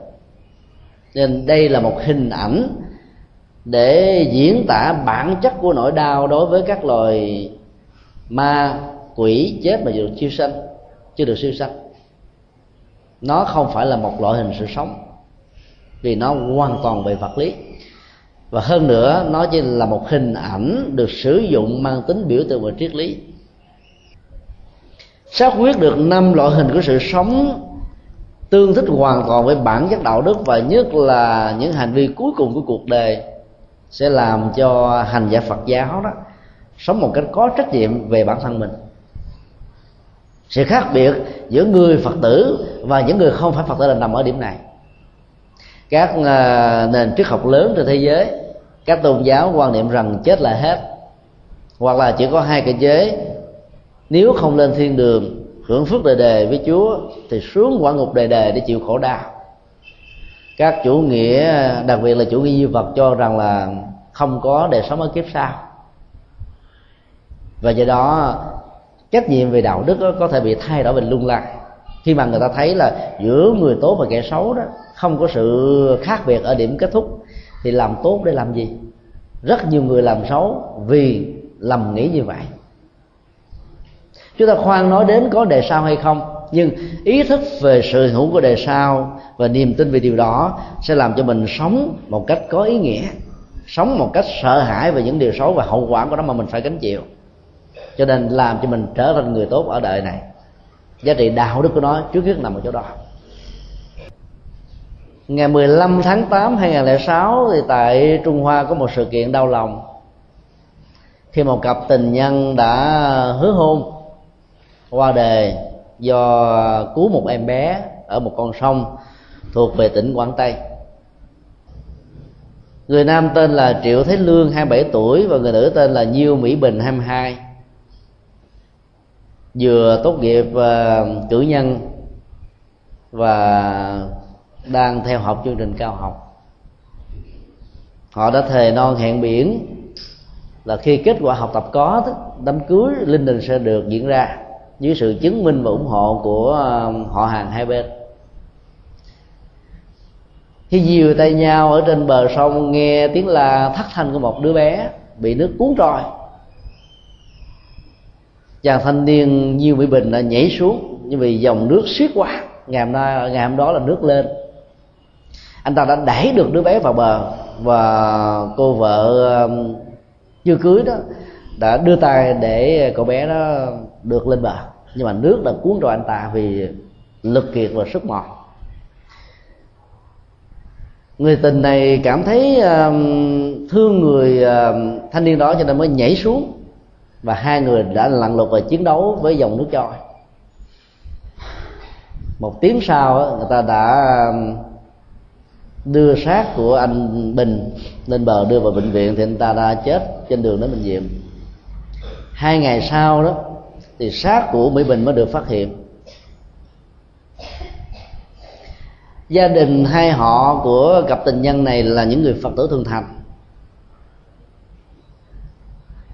Nên đây là một hình ảnh để diễn tả bản chất của nỗi đau đối với các loài ma quỷ chết mà được siêu sanh, chưa được siêu sanh. Nó không phải là một loại hình sự sống, vì nó hoàn toàn về vật lý. Và hơn nữa, nó chỉ là một hình ảnh được sử dụng mang tính biểu tượng và triết lý. Xác quyết được 5 loại hình của sự sống tương thích hoàn toàn với bản chất đạo đức, và nhất là những hành vi cuối cùng của cuộc đời sẽ làm cho hành giả Phật giáo đó sống một cách có trách nhiệm về bản thân mình. Sự khác biệt giữa người Phật tử và những người không phải Phật tử là nằm ở điểm này. Các nền triết học lớn trên thế giới, các tôn giáo quan niệm rằng chết là hết, hoặc là chỉ có 2 cảnh giới. Nếu không lên thiên đường hưởng phước đời đời với Chúa thì xuống quả ngục đời đời để chịu khổ đau. Các chủ nghĩa, đặc biệt là chủ nghĩa duy vật, cho rằng là không có đời sống ở kiếp sau, và do đó trách nhiệm về đạo đức có thể bị thay đổi, mình lung lay khi mà người ta thấy là giữa người tốt và kẻ xấu đó không có sự khác biệt ở điểm kết thúc, thì làm tốt để làm gì? Rất nhiều người làm xấu vì lầm nghĩ như vậy. Chúng ta khoan nói đến có đề sao hay không, nhưng ý thức về sự hữu của đề sao và niềm tin về điều đó sẽ làm cho mình sống một cách có ý nghĩa, sống một cách sợ hãi về những điều xấu và hậu quả của nó mà mình phải gánh chịu, cho nên làm cho mình trở thành người tốt ở đời này. Giá trị đạo đức của nó trước hết nằm ở chỗ đó. Ngày 15 tháng 8, 2006 thì tại Trung Hoa có một sự kiện đau lòng, khi một cặp tình nhân đã hứa hôn qua đời do cứu một em bé ở một con sông thuộc về tỉnh Quảng Tây. Người nam tên là Triệu Thế Lương, 27 tuổi, và người nữ tên là Nhiêu Mỹ Bình, 22, vừa tốt nghiệp cử nhân và đang theo học chương trình cao học. Họ đã thề non hẹn biển là khi kết quả học tập có, đám cưới linh đình sẽ được diễn ra. dưới sự chứng minh và ủng hộ của họ hàng hai bên. Khi dìu tay nhau ở trên bờ sông, nghe tiếng la thất thanh của một đứa bé bị nước cuốn trôi, chàng thanh niên Nhiêu Mỹ Bình đã nhảy xuống, nhưng vì dòng nước xiết quá, ngày hôm đó là nước lên. Anh ta đã đẩy được đứa bé vào bờ, và cô vợ chưa cưới đó đã đưa tay để cậu bé nó được lên bờ, nhưng mà nước đã cuốn trôi anh ta vì lực kiệt và sức mòn. Người tình này cảm thấy thương người thanh niên đó, cho nên mới nhảy xuống, và hai người đã lặn lội và chiến đấu với dòng nước trôi. Một tiếng sau, người ta đã đưa xác của anh Bình lên bờ, đưa vào bệnh viện, thì anh ta đã chết trên đường đến bệnh viện. 2 ngày sau đó thì xác của Mỹ Bình mới được phát hiện. Gia đình hai họ của cặp tình nhân này là những người Phật tử thường thành,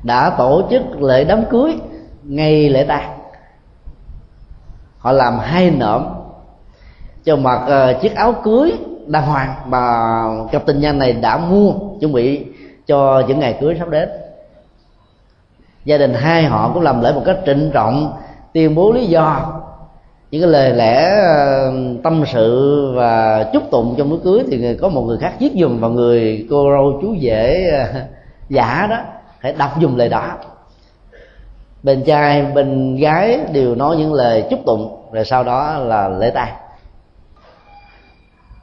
đã tổ chức lễ đám cưới ngay lễ tang. Họ làm 2 nệm cho mặc chiếc áo cưới đàng hoàng mà cặp tình nhân này đã mua chuẩn bị cho những ngày cưới sắp đến. Gia đình hai họ cũng làm lễ một cách trịnh trọng, tuyên bố lý do. Những cái lời lẽ tâm sự và chúc tụng trong bữa cưới thì có một người khác viết dùm vào người cô râu chú rể giả đó, hãy đọc dùm lời đó. Bên trai bên gái đều nói những lời chúc tụng, rồi sau đó là lễ tang.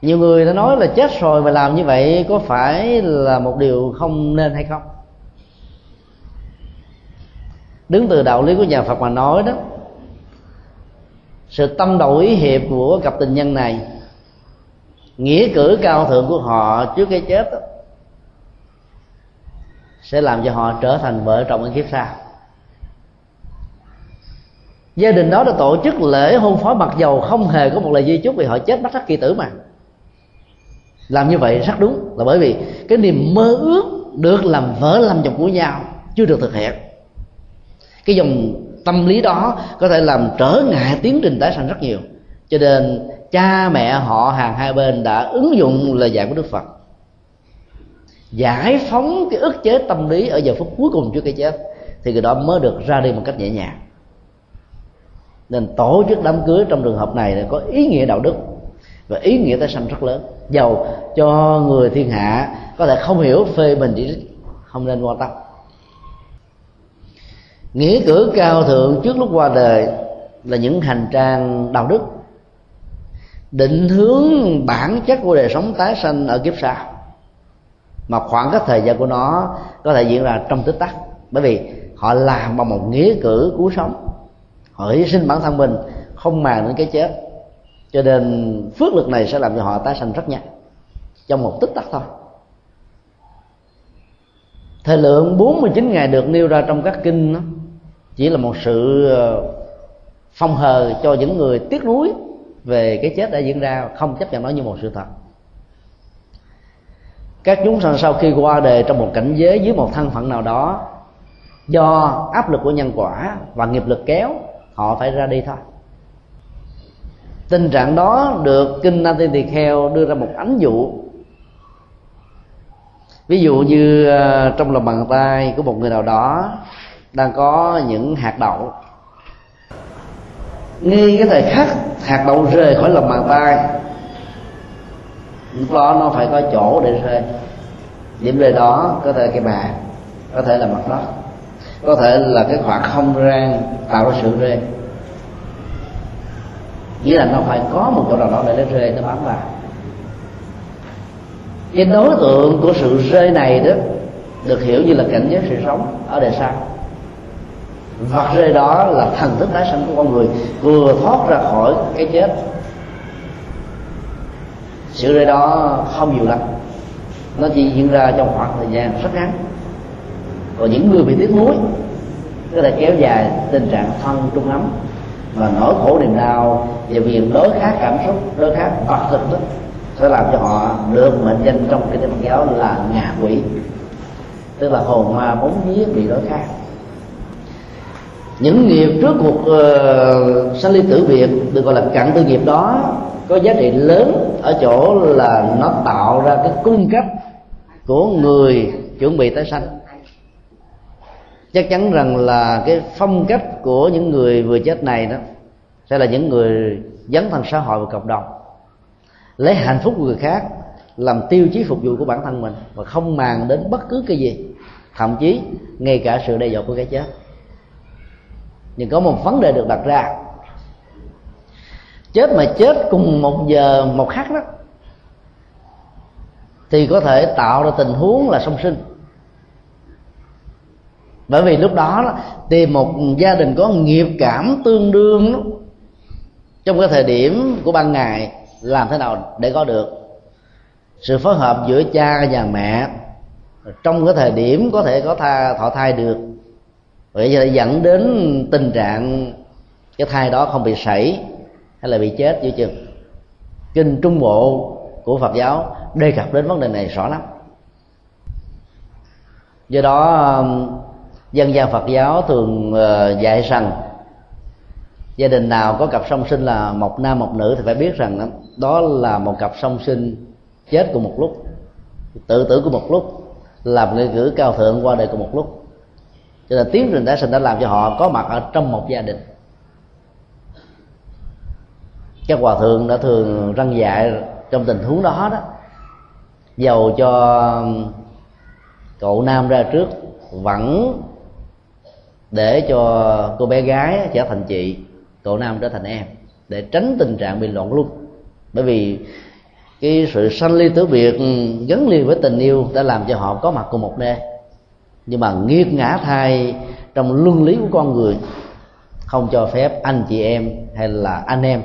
Nhiều người đã nói là chết rồi mà làm như vậy có phải là một điều không nên hay không? Đứng từ đạo lý của nhà Phật mà nói đó, sự tâm đầu ý hiệp của cặp tình nhân này, nghĩa cử cao thượng của họ trước cái chết đó, sẽ làm cho họ trở thành vợ chồng ở kiếp sau. Gia đình đó đã tổ chức lễ hôn phối mặc dầu không hề có một lời di chúc, vì họ chết bất đắc kỳ tử mà. Làm như vậy rất đúng, là bởi vì cái niềm mơ ước được làm vợ làm chồng của nhau chưa được thực hiện. Cái dòng tâm lý đó có thể làm trở ngại tiến trình tái sanh rất nhiều, cho nên cha mẹ họ hàng hai bên đã ứng dụng lời dạy của Đức Phật, giải phóng cái ức chế tâm lý ở giờ phút cuối cùng trước cái chết, thì người đó mới được ra đi một cách nhẹ nhàng. Nên tổ chức đám cưới trong trường hợp này có ý nghĩa đạo đức và ý nghĩa tái sanh rất lớn, dầu cho người thiên hạ có thể không hiểu, phê bình chỉ trích, không nên quan tâm. Nghĩa cử cao thượng trước lúc qua đời là những hành trang đạo đức định hướng bản chất của đời sống tái sanh ở kiếp sau, mà khoảng cách thời gian của nó có thể diễn ra trong tích tắc, bởi vì họ làm bằng một nghĩa cử cứu sống, họ hy sinh bản thân mình không màng đến cái chết, cho nên phước lực này sẽ làm cho họ tái sanh rất nhanh, trong một tích tắc thôi. Thời lượng 49 ngày được nêu ra trong các kinh đó, chỉ là một sự phong hờ cho những người tiếc nuối về cái chết đã diễn ra, không chấp nhận nó như một sự thật. Các chúng sanh sau khi qua đời trong một cảnh giới dưới một thân phận nào đó, do áp lực của nhân quả và nghiệp lực kéo, họ phải ra đi thôi. Tình trạng đó được Kinh Na Tiên Tỳ Kheo đưa ra một ánh dụ. Ví dụ như trong lòng bàn tay của một người nào đó đang có những hạt đậu. Ngay cái thời khắc hạt đậu rơi khỏi lòng bàn tay, lúc đó nó phải có chỗ để rơi. Điểm rơi đó có thể là cái bàn, có thể là mặt đất, có thể là cái khoảng không gian tạo ra sự rơi. Nghĩa là nó phải có một chỗ nào đó để nó rơi, nó bám vào. Cái đối tượng của sự rơi này đó được hiểu như là cảnh giới sự sống ở đời sau. Vật rơi đó là thần thức tái sanh của con người vừa thoát ra khỏi cái chết. Sự rơi đó không nhiều lắm, nó chỉ diễn ra trong khoảng thời gian rất ngắn. Còn những người bị tiếc nuối có thể kéo dài tình trạng thân trung ấm và nỗi khổ niềm đau về việc đối kháng cảm xúc, đối kháng vật thực đó, sẽ làm cho họ được mệnh danh trong kinh Phật giáo là ngạ quỷ, tức là hồn ma bốn vía bị đối khác. Những nghiệp trước cuộc sanh ly tử biệt được gọi là cận tư nghiệp đó có giá trị lớn ở chỗ là nó tạo ra cái cung cấp của người chuẩn bị tái sanh. Chắc chắn rằng là cái phong cách của những người vừa chết này đó sẽ là những người dấn thân xã hội và cộng đồng, lấy hạnh phúc của người khác làm tiêu chí phục vụ của bản thân mình và không màng đến bất cứ cái gì, thậm chí ngay cả sự đe dọa của cái chết. Nhưng có một vấn đề được đặt ra: chết mà chết cùng một giờ một khắc đó thì có thể tạo ra tình huống là song sinh. Bởi vì lúc đó tìm một gia đình có nghiệp cảm tương đương đó, trong cái thời điểm của ban ngày làm thế nào để có được sự phối hợp giữa cha và mẹ trong cái thời điểm có thể có thọ thai được. Vậy là dẫn đến tình trạng cái thai đó không bị sảy hay là bị chết giữa chừng. Kinh Trung Bộ của Phật giáo đề cập đến vấn đề này rõ lắm. Do đó dân gian Phật giáo thường dạy rằng gia đình nào có cặp song sinh là một nam một nữ thì phải biết rằng đó là một cặp song sinh chết cùng một lúc, tự tử cùng một lúc, làm nghĩa cử cao thượng qua đời cùng một lúc. Cho nên tiến trình tái sinh đã làm cho họ có mặt ở trong một gia đình. Các hòa thượng đã thường răn dạy trong tình huống đó đó, dầu cho cậu nam ra trước vẫn để cho cô bé gái trở thành chị, cậu nam trở thành em, để tránh tình trạng bị loạn luân. Bởi vì cái sự sanh ly tử biệt gắn liền với tình yêu đã làm cho họ có mặt cùng một nơi. Nhưng mà nghiệt ngã thai trong luân lý của con người không cho phép anh chị em hay là anh em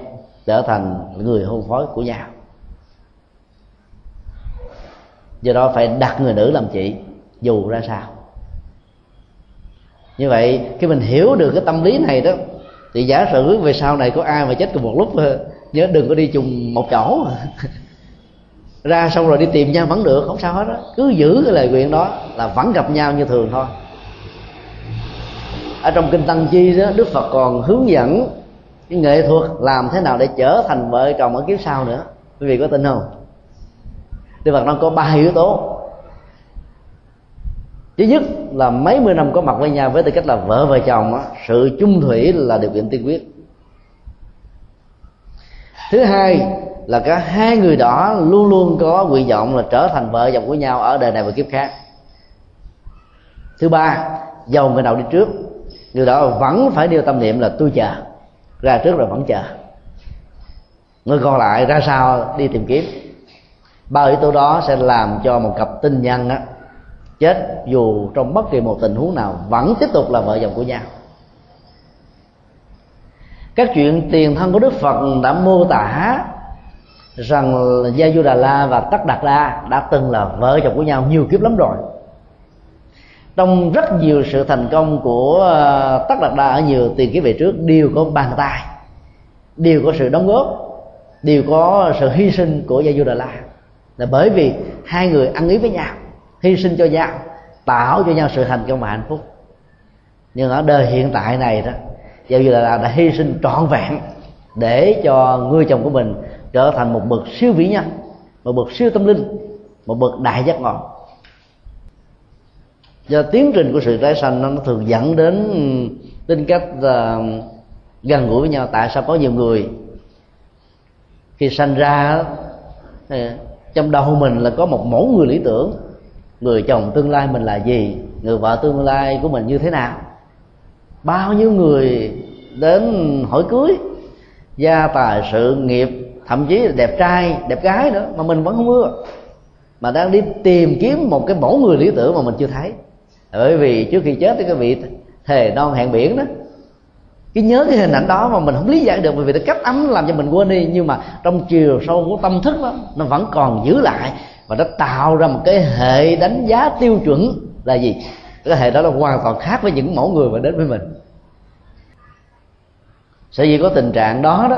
trở thành người hôn phối của nhau. Do đó phải đặt người nữ làm chị dù ra sao. Như vậy khi mình hiểu được cái tâm lý này đó thì giả sử về sau này có ai mà chết cùng một lúc, nhớ đừng có đi chung một chỗ ra xong rồi đi tìm nhau vẫn được, không sao hết đó. Cứ giữ cái lời nguyện đó là vẫn gặp nhau như thường thôi. Ở trong Kinh Tăng Chi đó, Đức Phật còn hướng dẫn cái nghệ thuật làm thế nào để trở thành vợ chồng ở kiếp sau nữa. Quý vị có tin không? Đức Phật nó có 3 yếu tố. Thứ nhất là mấy mươi năm có mặt với nhau với tư cách là vợ chồng đó, sự chung thủy là điều kiện tiên quyết. Thứ hai là cả hai người đó luôn luôn có nguyện vọng là trở thành vợ chồng của nhau ở đời này và kiếp khác. Thứ ba, dầu người nào đi trước, người đó vẫn phải nêu tâm niệm là tôi chờ, ra trước rồi vẫn chờ, người còn lại ra sao đi tìm kiếm. Ba yếu tố đó sẽ làm cho một cặp tình nhân á, chết dù trong bất kỳ một tình huống nào vẫn tiếp tục là vợ chồng của nhau. Các chuyện tiền thân của Đức Phật đã mô tả rằng Gia-du-đà-la và Tất đạt La đã từng là vợ chồng của nhau nhiều kiếp lắm rồi. Trong rất nhiều sự thành công của Tất đạt La ở nhiều tiền kiếp về trước đều có bàn tay, đều có sự đóng góp, đều có sự hy sinh của Gia-du-đà-la. Là bởi vì hai người ăn ý với nhau, hy sinh cho nhau, tạo cho nhau sự thành công và hạnh phúc. Nhưng ở đời hiện tại này đó, Gia-du-đà-la đã hy sinh trọn vẹn để cho người chồng của mình trở thành một bậc siêu vĩ nhân, một bậc siêu tâm linh, một bậc đại giác ngộ. Do tiến trình của sự tái sanh nó thường dẫn đến tính cách gần gũi với nhau. Tại sao có nhiều người khi sanh ra trong đầu mình là có một mẫu người lý tưởng, người chồng tương lai mình là gì, người vợ tương lai của mình như thế nào. Bao nhiêu người đến hỏi cưới, gia tài sự nghiệp, thậm chí là đẹp trai, đẹp gái nữa mà mình vẫn không ưa, mà đang đi tìm kiếm một cái mẫu người lý tưởng mà mình chưa thấy. Bởi vì trước khi chết thì cái vị thề non hẹn biển đó, cái nhớ cái hình ảnh đó mà mình không lý giải được, bởi vì nó cách ấm làm cho mình quên đi. Nhưng mà trong chiều sâu của tâm thức đó, nó vẫn còn giữ lại và nó tạo ra một cái hệ đánh giá tiêu chuẩn là gì. Cái hệ đó là hoàn toàn khác với những mẫu người mà đến với mình. Sở dĩ có tình trạng đó đó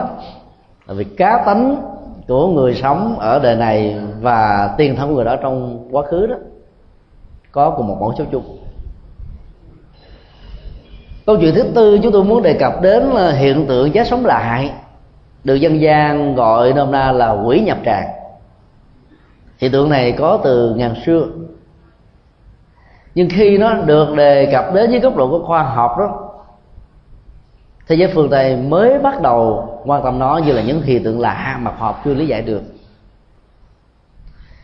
là vì cá tánh của người sống ở đời này và tiền thân của người đó trong quá khứ đó có cùng một mẫu số chung. Câu chuyện thứ tư chúng tôi muốn đề cập đến là hiện tượng giá sống lại, được dân gian gọi nôm na là quỷ nhập tràng. Hiện tượng này có từ ngàn xưa, nhưng khi nó được đề cập đến với góc độ của khoa học đó, thế giới phương Tây mới bắt đầu quan tâm nó như là những hiện tượng lạ mà khoa học chưa lý giải được.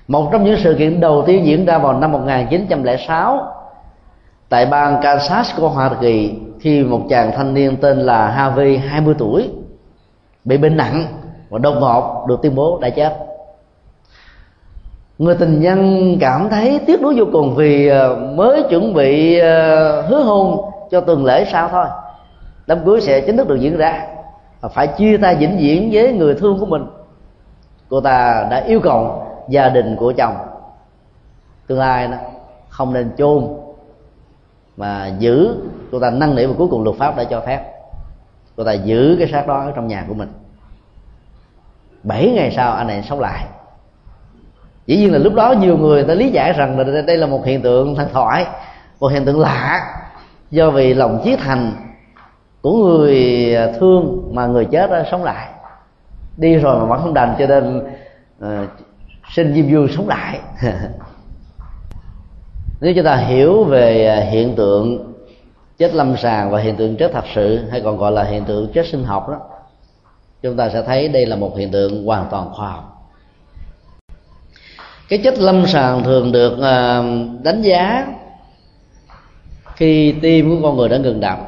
Một trong những sự kiện đầu tiên diễn ra vào năm 1906 tại bang Kansas của Hoa Kỳ, khi một chàng thanh niên tên là Harvey, 20 tuổi, bị bệnh nặng và đột ngột được tuyên bố đã chết. Người tình nhân cảm thấy tiếc nuối vô cùng vì mới chuẩn bị hứa hôn cho tuần lễ sau thôi, đám cưới sẽ chính thức được diễn ra, và phải chia tay vĩnh viễn với người thương của mình. Cô ta đã yêu cầu gia đình của chồng tương lai đó, không nên chôn mà giữ. Cô ta năn nỉ và cuối cùng luật pháp đã cho phép cô ta giữ cái xác đó ở trong nhà của mình. 7 ngày sau anh này sống lại. Dĩ nhiên là lúc đó nhiều người ta lý giải rằng là đây là một hiện tượng thần thoại, một hiện tượng lạ, do vì lòng chí thành của người thương mà người chết đó sống lại, đi rồi mà vẫn không đành, cho nên sinh Diêm Vương sống lại. Nếu chúng ta hiểu về hiện tượng chết lâm sàng và hiện tượng chết thật sự, hay còn gọi là hiện tượng chết sinh học đó, chúng ta sẽ thấy đây là một hiện tượng hoàn toàn khoa học. Cái chết lâm sàng thường được đánh giá khi tim của con người đã ngừng đập,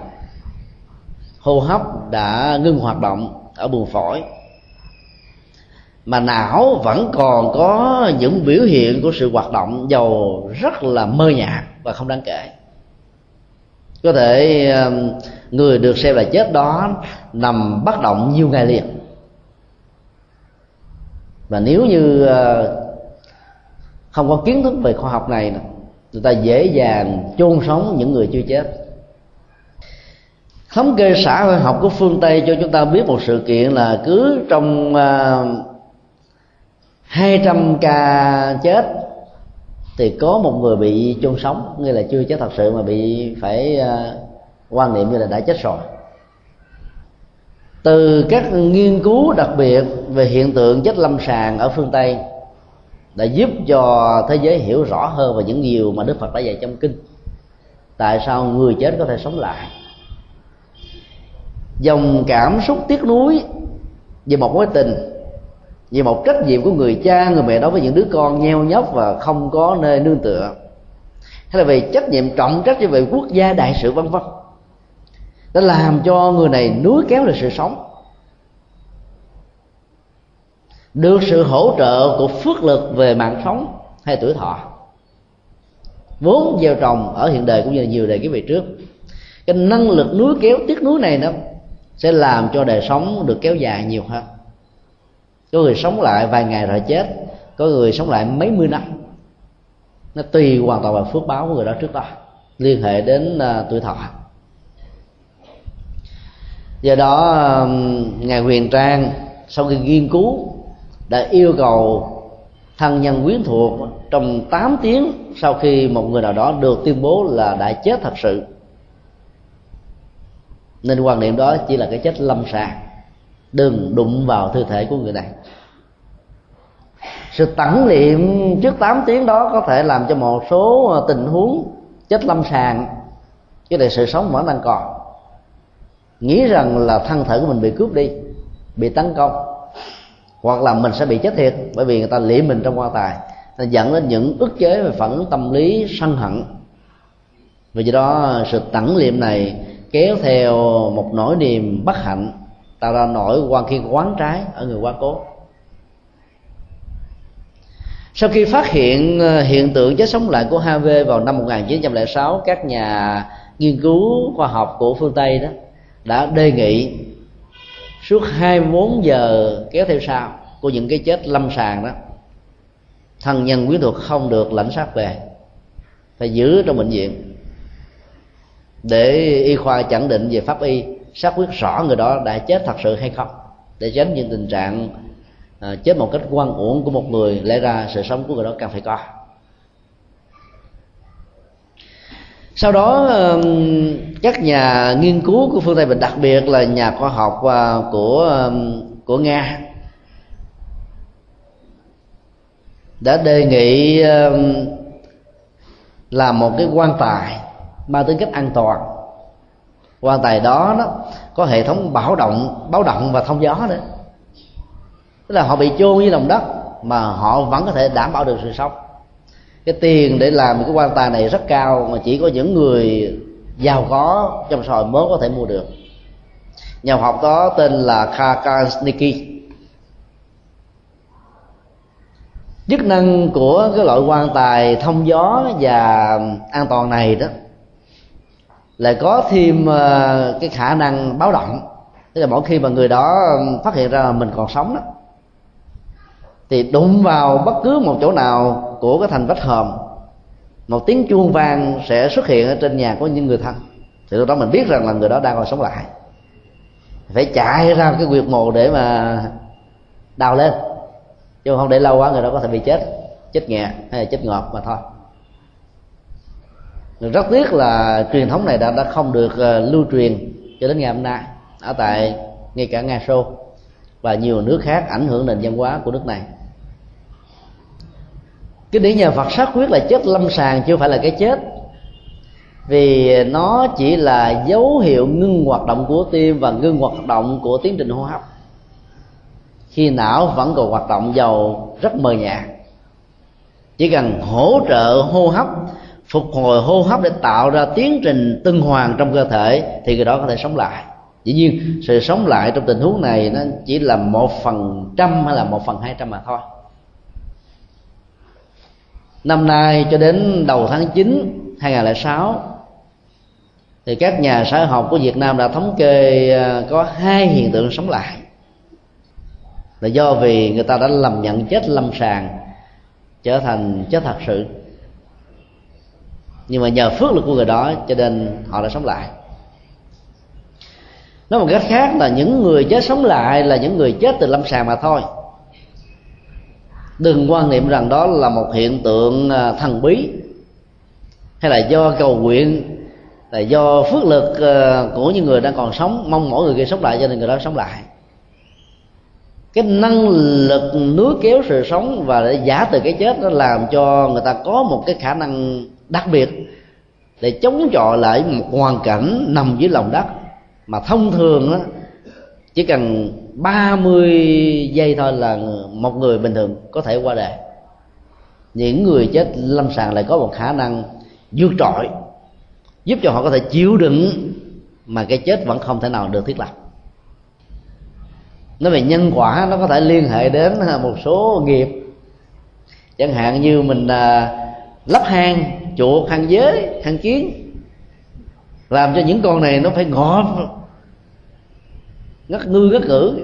hô hấp đã ngưng hoạt động ở buồng phổi, mà não vẫn còn có những biểu hiện của sự hoạt động dầu rất là mơ nhạt và không đáng kể. Có thể người được xem là chết đó nằm bất động nhiều ngày liền, và nếu như không có kiến thức về khoa học này, người ta dễ dàng chôn sống những người chưa chết. Thống kê xã hội học của phương Tây cho chúng ta biết một sự kiện là cứ trong 200 ca chết thì có một người bị chôn sống, nghĩa là chưa chết thật sự mà bị phải quan niệm như là đã chết rồi. Từ các nghiên cứu đặc biệt về hiện tượng chết lâm sàng ở phương Tây đã giúp cho thế giới hiểu rõ hơn về những điều mà Đức Phật đã dạy trong kinh. Tại sao người chết có thể sống lại? Dòng cảm xúc tiếc nuối về một mối tình, vì một trách nhiệm của người cha, người mẹ đối với những đứa con nheo nhóc và không có nơi nương tựa, hay là về trách nhiệm trọng trách như về quốc gia, đại sự vân vân, đã làm cho người này nuối kéo lại sự sống. Được sự hỗ trợ của phước lực về mạng sống hay tuổi thọ, vốn gieo trồng ở hiện đời cũng như nhiều đời kiếp về trước, cái năng lực nuối kéo tiếc nuối này nó sẽ làm cho đời sống được kéo dài nhiều hơn. Có người sống lại vài ngày rồi chết, có người sống lại mấy mươi năm. Nó tùy hoàn toàn vào phước báo của người đó trước đó, liên hệ đến tuổi thọ. Do đó Ngài Huyền Trang sau khi nghiên cứu đã yêu cầu thân nhân quyến thuộc trong 8 tiếng sau khi một người nào đó được tuyên bố là đã chết thật sự, nên quan niệm đó chỉ là cái chết lâm sàng, đừng đụng vào thi thể của người này. Sự tẩn niệm trước 8 tiếng đó có thể làm cho một số tình huống chết lâm sàng, chứ để sự sống vẫn đang còn, nghĩ rằng là thân thể của mình bị cướp đi, bị tấn công, hoặc là mình sẽ bị chết thiệt, bởi vì người ta liệm mình trong quan tài, nó dẫn đến những ức chế về phản ứng tâm lý sân hận. Vì vậy đó sự tẩn niệm này kéo theo một nỗi niềm bất hạnh, tạo ra nỗi quan khiên quán trái ở người quá cố. Sau khi phát hiện hiện tượng chết sống lại của Harvey vào năm 1906, các nhà nghiên cứu khoa học của phương Tây đó đã đề nghị suốt 24 giờ kéo theo sau của những cái chết lâm sàng đó, thân nhân quyến thuộc không được lãnh xác về, phải giữ trong bệnh viện để y khoa chẩn định về pháp y, xác quyết rõ người đó đã chết thật sự hay không, để tránh những tình trạng chết một cách oan uổng của một người, lẽ ra sự sống của người đó càng phải có. Sau đó các nhà nghiên cứu của phương Tây, đặc biệt là nhà khoa học của Nga, đã đề nghị làm một cái quan tài mang tính cách an toàn. Quan tài đó có hệ thống báo động và thông gió nữa, tức là họ bị chôn dưới lòng đất mà họ vẫn có thể đảm bảo được sự sống. Cái tiền để làm cái quan tài này rất cao, mà chỉ có những người giàu có trong xã hội mới có thể mua được. Nhà học đó tên là Khakasniki. Chức năng của cái loại quan tài thông gió và an toàn này đó lại có thêm cái khả năng báo động, tức là mỗi khi mà người đó phát hiện ra là mình còn sống đó, thì đụng vào bất cứ một chỗ nào của cái thành vách hòm, một tiếng chuông vang sẽ xuất hiện ở trên nhà của những người thân, thì lúc đó mình biết rằng là người đó đang còn sống lại. Phải chạy ra cái huyệt mộ để mà đào lên, chứ không để lâu quá người đó có thể bị chết nhẹ hay là chết ngợp mà thôi. Rất tiếc là truyền thống này đã không được lưu truyền cho đến ngày hôm nay ở tại ngay cả Nga Xô và nhiều nước khác ảnh hưởng nền văn hóa của nước này. Cái điển nhà Phật xác quyết là chết lâm sàng, chưa phải là cái chết, vì nó chỉ là dấu hiệu ngưng hoạt động của tim và ngưng hoạt động của tiến trình hô hấp. Khi não vẫn còn hoạt động dầu rất mờ nhạt, chỉ cần hỗ trợ hô hấp, phục hồi hô hấp để tạo ra tiến trình tuần hoàn trong cơ thể thì người đó có thể sống lại. Dĩ nhiên sự sống lại trong tình huống này nó chỉ là 1% hay là 1/200 mà thôi. Năm nay cho đến đầu tháng 9 2006 thì các nhà xã hội học của Việt Nam đã thống kê có 2 hiện tượng sống lại, là do vì người ta đã lầm nhận chết lâm sàng trở thành chết thật sự. Nhưng mà nhờ phước lực của người đó cho nên họ đã sống lại. Nói một cách khác là những người chết sống lại là những người chết từ lâm sàng mà thôi. Đừng quan niệm rằng đó là một hiện tượng thần bí, hay là do cầu nguyện, là do phước lực của những người đang còn sống, mong mỗi người kia sống lại cho nên người đó sống lại. Cái năng lực núi kéo sự sống và để giả từ cái chết, nó làm cho người ta có một cái khả năng đặc biệt để chống chọi lại một hoàn cảnh nằm dưới lòng đất. Mà thông thường đó, chỉ cần 30 giây thôi là một người bình thường có thể qua đời. Những người chết lâm sàng lại có một khả năng vượt trội, giúp cho họ có thể chịu đựng mà cái chết vẫn không thể nào được thiết lập. Nói về nhân quả, nó có thể liên hệ đến một số nghiệp, chẳng hạn như mình lấp hang chuột, hang giới, hang kiến, làm cho những con này nó phải ngất ngư ngất ngữ.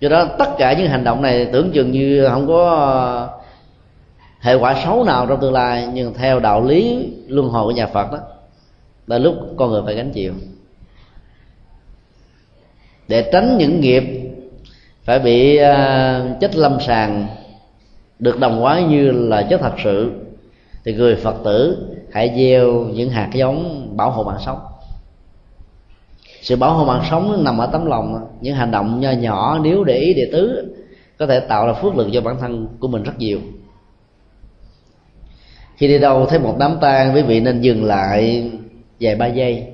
Do đó tất cả những hành động này tưởng chừng như không có hệ quả xấu nào trong tương lai, nhưng theo đạo lý luân hồi của nhà Phật đó, là lúc con người phải gánh chịu. Để tránh những nghiệp phải bị chết lâm sàng được đồng hóa như là chết thật sự, thì người Phật tử hãy gieo những hạt giống bảo hộ mạng sống. Sự bảo hộ mạng sống nằm ở tấm lòng. Những hành động nho nhỏ nếu để ý để tứ có thể tạo ra phước lực cho bản thân của mình rất nhiều. Khi đi đâu thấy một đám tang, quý vị nên dừng lại vài ba giây,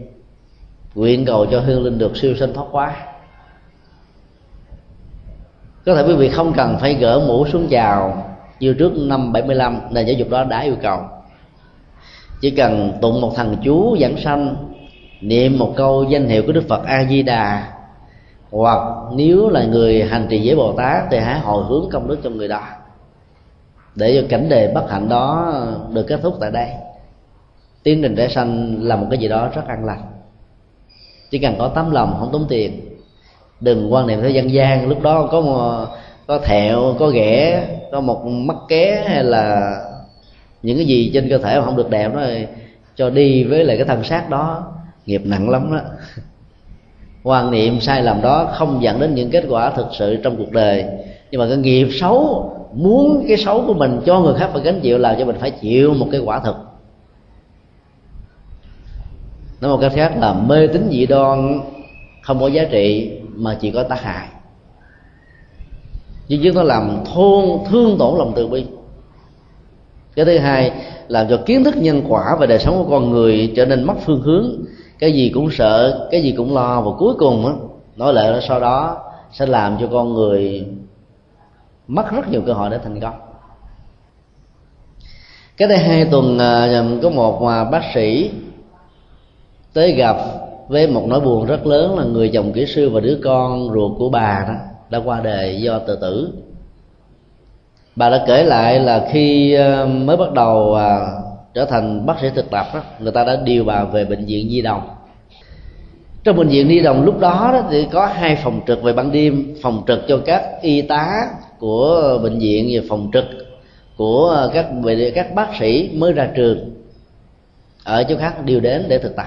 nguyện cầu cho hương linh được siêu sinh thoát hóa. Có thể quý vị không cần phải gỡ mũ xuống chào như trước năm 75, nền giáo dục đó đã yêu cầu. Chỉ cần tụng một thằng chú giảng sanh, niệm một câu danh hiệu của Đức Phật A Di Đà, hoặc nếu là người hành trì giới Bồ Tát thì hãy hồi hướng công đức cho người đó, để cho cảnh đề bất hạnh đó được kết thúc tại đây. Tiến trình để sanh là một cái gì đó rất an lành. Chỉ cần có tấm lòng, không tốn tiền. Đừng quan niệm theo dân gian, lúc đó có thẹo, có ghẻ, có một mắt ké, hay là những cái gì trên cơ thể mà không được đẹp đó cho đi với lại cái thân xác đó, nghiệp nặng lắm đó. Quan niệm sai lầm đó không dẫn đến những kết quả thực sự trong cuộc đời, nhưng mà cái nghiệp xấu, muốn cái xấu của mình cho người khác phải gánh chịu, làm cho mình phải chịu một cái quả thực. Nói một cách khác là mê tín dị đoan không có giá trị mà chỉ có tác hại. Nhưng chúng nó làm thương tổn lòng từ bi. Cái thứ hai, làm cho kiến thức nhân quả về đời sống của con người trở nên mất phương hướng, cái gì cũng sợ, cái gì cũng lo, và cuối cùng đó, nói lại sau đó sẽ làm cho con người mất rất nhiều cơ hội để thành công. Cách đây 2 tuần có một bác sĩ tới gặp với một nỗi buồn rất lớn là người chồng kỹ sư và đứa con ruột của bà đó đã qua đời do tự tử. Bà đã kể lại là khi mới bắt đầu trở thành bác sĩ thực tập đó, người ta đã điều bà về bệnh viện Nhi Đồng. Trong bệnh viện Nhi Đồng lúc đó thì có 2 phòng trực về ban đêm, phòng trực cho các y tá của bệnh viện và phòng trực của các bác sĩ mới ra trường ở chỗ khác đều đến để thực tập.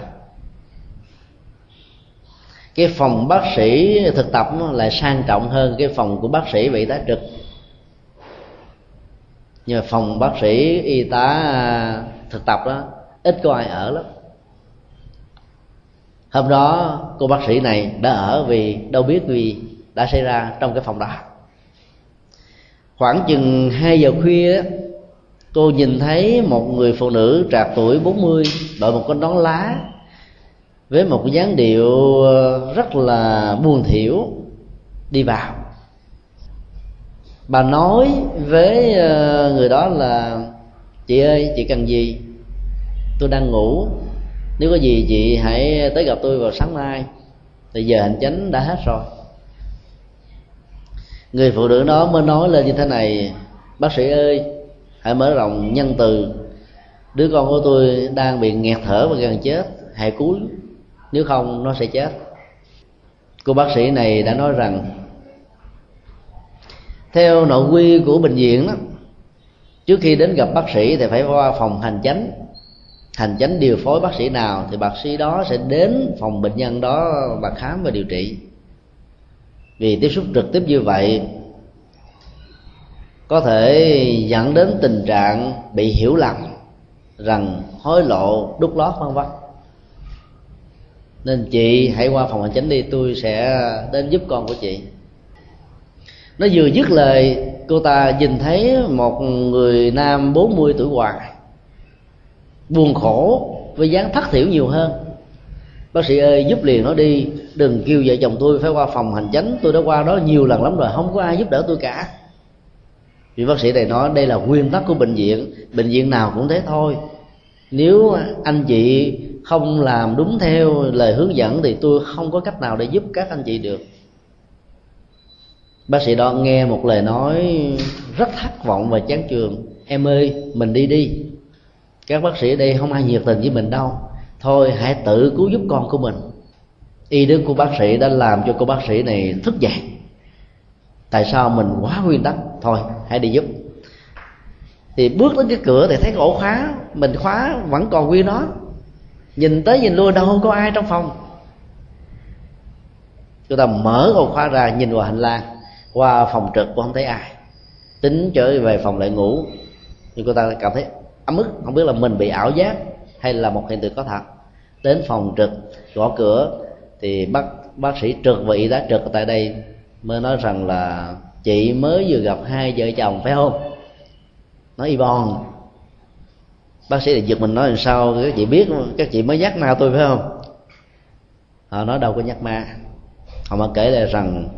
Cái phòng bác sĩ thực tập nó lại sang trọng hơn cái phòng của bác sĩ và y tá trực. Nhưng mà phòng bác sĩ y tá thực tập đó ít có ai ở lắm. Hôm đó cô bác sĩ này đã ở vì đâu biết gì đã xảy ra trong cái phòng đó. Khoảng chừng 2 giờ khuya, cô nhìn thấy một người phụ nữ trạc tuổi 40 đội một cái nón lá với một cái dáng điệu rất là buồn thiểu đi vào. Bà nói với người đó là: "Chị ơi, chị cần gì? Tôi đang ngủ. Nếu có gì chị hãy tới gặp tôi vào sáng mai. Thì giờ hành chánh đã hết rồi." Người phụ nữ đó mới nói lên như thế này: "Bác sĩ ơi, hãy mở rộng nhân từ. Đứa con của tôi đang bị nghẹt thở và gần chết. Hãy cứu, nếu không nó sẽ chết." Cô bác sĩ này đã nói rằng theo nội quy của bệnh viện đó, trước khi đến gặp bác sĩ thì phải qua phòng hành chánh. Hành chánh điều phối bác sĩ nào thì bác sĩ đó sẽ đến phòng bệnh nhân đó và khám và điều trị. Vì tiếp xúc trực tiếp như vậy có thể dẫn đến tình trạng bị hiểu lầm rằng hối lộ, đút lót vân vân. Nên chị hãy qua phòng hành chánh đi, tôi sẽ đến giúp con của chị. Nó vừa dứt lời, cô ta nhìn thấy một người nam 40 tuổi hoài, buồn khổ với dáng thất thiểu nhiều hơn. "Bác sĩ ơi, giúp liền nó đi, đừng kêu vợ chồng tôi phải qua phòng hành chánh, tôi đã qua đó nhiều lần lắm rồi, không có ai giúp đỡ tôi cả." Vì bác sĩ này nói đây là nguyên tắc của bệnh viện nào cũng thế thôi. Nếu anh chị không làm đúng theo lời hướng dẫn thì tôi không có cách nào để giúp các anh chị được. Bác sĩ đó nghe một lời nói rất thất vọng và chán chường: "Em ơi, mình đi đi. Các bác sĩ ở đây không ai nhiệt tình với mình đâu. Thôi hãy tự cứu giúp con của mình." Y đức của bác sĩ đã làm cho cô bác sĩ này thức dậy: "Tại sao mình quá nguyên tắc? Thôi hãy đi giúp." Thì bước đến cái cửa thì thấy ổ khóa, mình khóa vẫn còn nguyên nó. Nhìn tới nhìn lui đâu có ai trong phòng. Cô ta mở ổ khóa ra, nhìn vào hành lang, qua phòng trực cũng không thấy ai. Tính trở về phòng lại ngủ. Nhưng cô ta cảm thấy ấm ức, không biết là mình bị ảo giác hay là một hiện tượng có thật. Đến phòng trực gõ cửa thì bác sĩ trực và y tá trực tại đây mới nói rằng là: "Chị mới vừa gặp 2 vợ chồng phải không?" Nói y bon. Bác sĩ lại giật mình nói: "Làm sao các chị biết? Các chị mới nhắc ma tôi phải không?" Họ nói đâu có nhắc ma. Họ mới kể lại rằng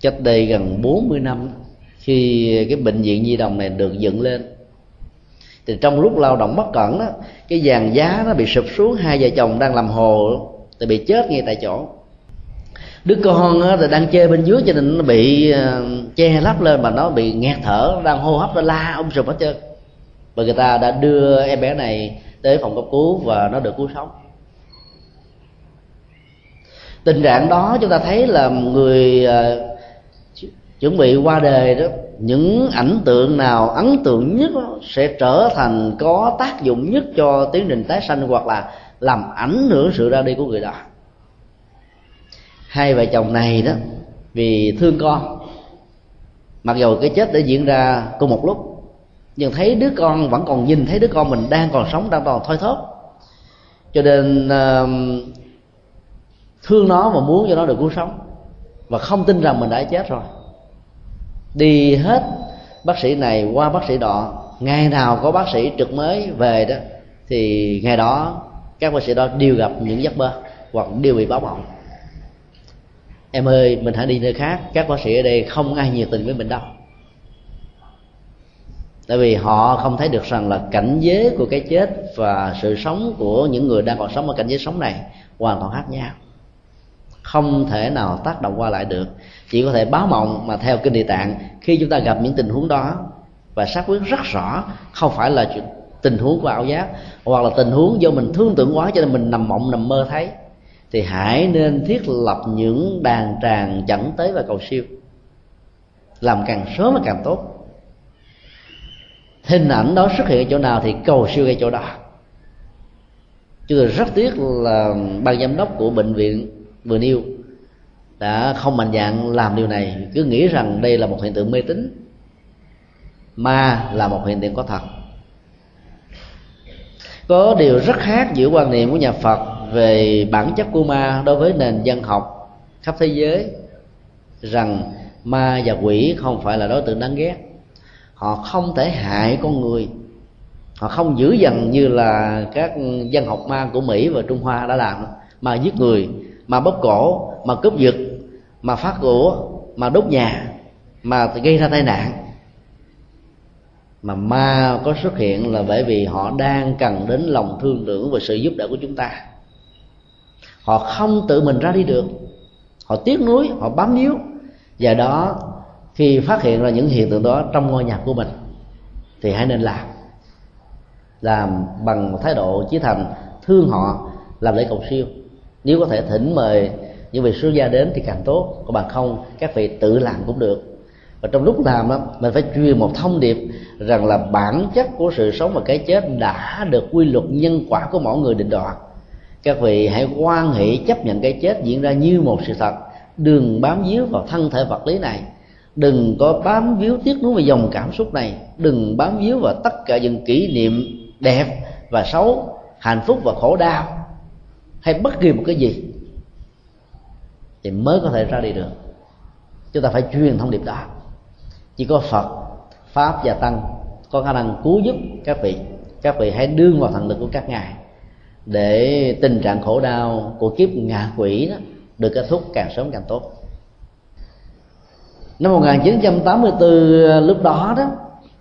cách đây gần 40 năm khi cái bệnh viện Nhi Đồng này được dựng lên thì trong lúc lao động bất cẩn đó, cái giàn giá nó bị sụp xuống, 2 vợ chồng đang làm hồ thì bị chết ngay tại chỗ. Đứa con thì đang chơi bên dưới cho nên nó bị che lấp lên mà nó bị nghẹt thở, đang hô hấp nó la ôm sụp hết trơn. Và người ta đã đưa em bé này tới phòng cấp cứu và nó được cứu sống. Tình trạng đó chúng ta thấy là người chuẩn bị qua đời đó, những ảnh tượng nào ấn tượng nhất sẽ trở thành có tác dụng nhất cho tiến trình tái sanh hoặc là làm ảnh hưởng sự ra đi của người đó. 2 vợ chồng này đó vì thương con, mặc dù cái chết đã diễn ra cùng một lúc, nhưng thấy đứa con vẫn còn, nhìn thấy đứa con mình đang còn sống, đang còn thoi thóp, Cho nên thương nó mà muốn cho nó được cứu sống, và không tin rằng mình đã chết rồi. Đi hết bác sĩ này qua bác sĩ đó, ngày nào có bác sĩ trực mới về đó thì ngày đó các bác sĩ đó đều gặp những giấc mơ hoặc đều bị báo mộng. Em ơi, mình hãy đi nơi khác, các bác sĩ ở đây không ai nhiệt tình với mình đâu. Tại vì họ không thấy được rằng là cảnh giới của cái chết và sự sống của những người đang còn sống ở cảnh giới sống này hoàn toàn khác nhau, không thể nào tác động qua lại được, chỉ có thể báo mộng. Mà theo Kinh Địa Tạng, khi chúng ta gặp những tình huống đó và xác quyết rất rõ không phải là tình huống của ảo giác hoặc là tình huống do mình thương tưởng quá cho nên mình nằm mộng nằm mơ thấy, thì hãy nên thiết lập những đàn tràng dẫn tới và cầu siêu, làm càng sớm là càng tốt. Hình ảnh đó xuất hiện ở chỗ nào thì cầu siêu ngay chỗ đó. Chứ rất tiếc là ban giám đốc của bệnh viện Vườn Yêu đã không mạnh dạn làm điều này, cứ nghĩ rằng đây là một hiện tượng mê tín, mà là một hiện tượng có thật. Có điều rất khác giữa quan niệm của nhà Phật về bản chất của ma đối với nền dân học khắp thế giới, rằng ma và quỷ không phải là đối tượng đáng ghét. Họ không thể hại con người, họ không dữ dằn như là các dân học ma của Mỹ và Trung Hoa đã làm, mà giết người, mà bóp cổ, mà cướp giật, mà phá cửa, mà đốt nhà, mà gây ra tai nạn. Mà ma có xuất hiện là bởi vì họ đang cần đến lòng thương tưởng và sự giúp đỡ của chúng ta. Họ không tự mình ra đi được, họ tiếc nuối, họ bám níu, và đó khi phát hiện ra những hiện tượng đó trong ngôi nhà của mình thì hãy nên làm bằng một thái độ chí thành, thương họ, làm lễ cầu siêu. Nếu có thể thỉnh mời những vị sư gia đến thì càng tốt, còn bằng không các vị tự làm cũng được. Và trong lúc làm đó, mình phải truyền một thông điệp rằng là bản chất của sự sống và cái chết đã được quy luật nhân quả của mỗi người định đoạt. Các vị hãy quan hệ chấp nhận cái chết diễn ra như một sự thật, đừng bám víu vào thân thể vật lý này, đừng có bám víu tiếc nuối về dòng cảm xúc này, đừng bám víu vào tất cả những kỷ niệm đẹp và xấu, hạnh phúc và khổ đau, hay bất kỳ một cái gì, thì mới có thể ra đi được. Chúng ta phải truyền thông điệp đó. Chỉ có Phật, Pháp và Tăng có khả năng cứu giúp các vị. Các vị hãy đương vào thần lực của các ngài để tình trạng khổ đau của kiếp ngạ quỷ đó được kết thúc càng sớm càng tốt. Năm 1984 lúc đó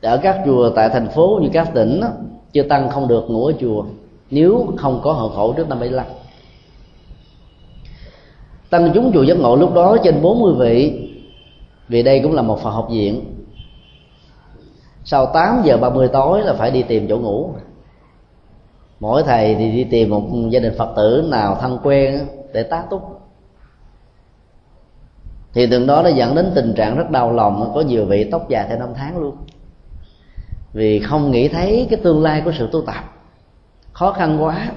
ở các chùa tại thành phố như các tỉnh đó, chư Tăng không được ngủ ở chùa nếu không có hộ khẩu trước năm 75. Tăng chúng chùa Giác Ngộ lúc đó trên 40 vị, vì đây cũng là một phòng học viện. Sau 8:30 tối là phải đi tìm chỗ ngủ. Mỗi thầy thì đi tìm một gia đình Phật tử nào thân quen để tá túc. Thì từ đó nó dẫn đến tình trạng rất đau lòng, có nhiều vị tóc dài theo năm tháng luôn, vì không nghĩ thấy cái tương lai của sự tu tập, khó khăn quá.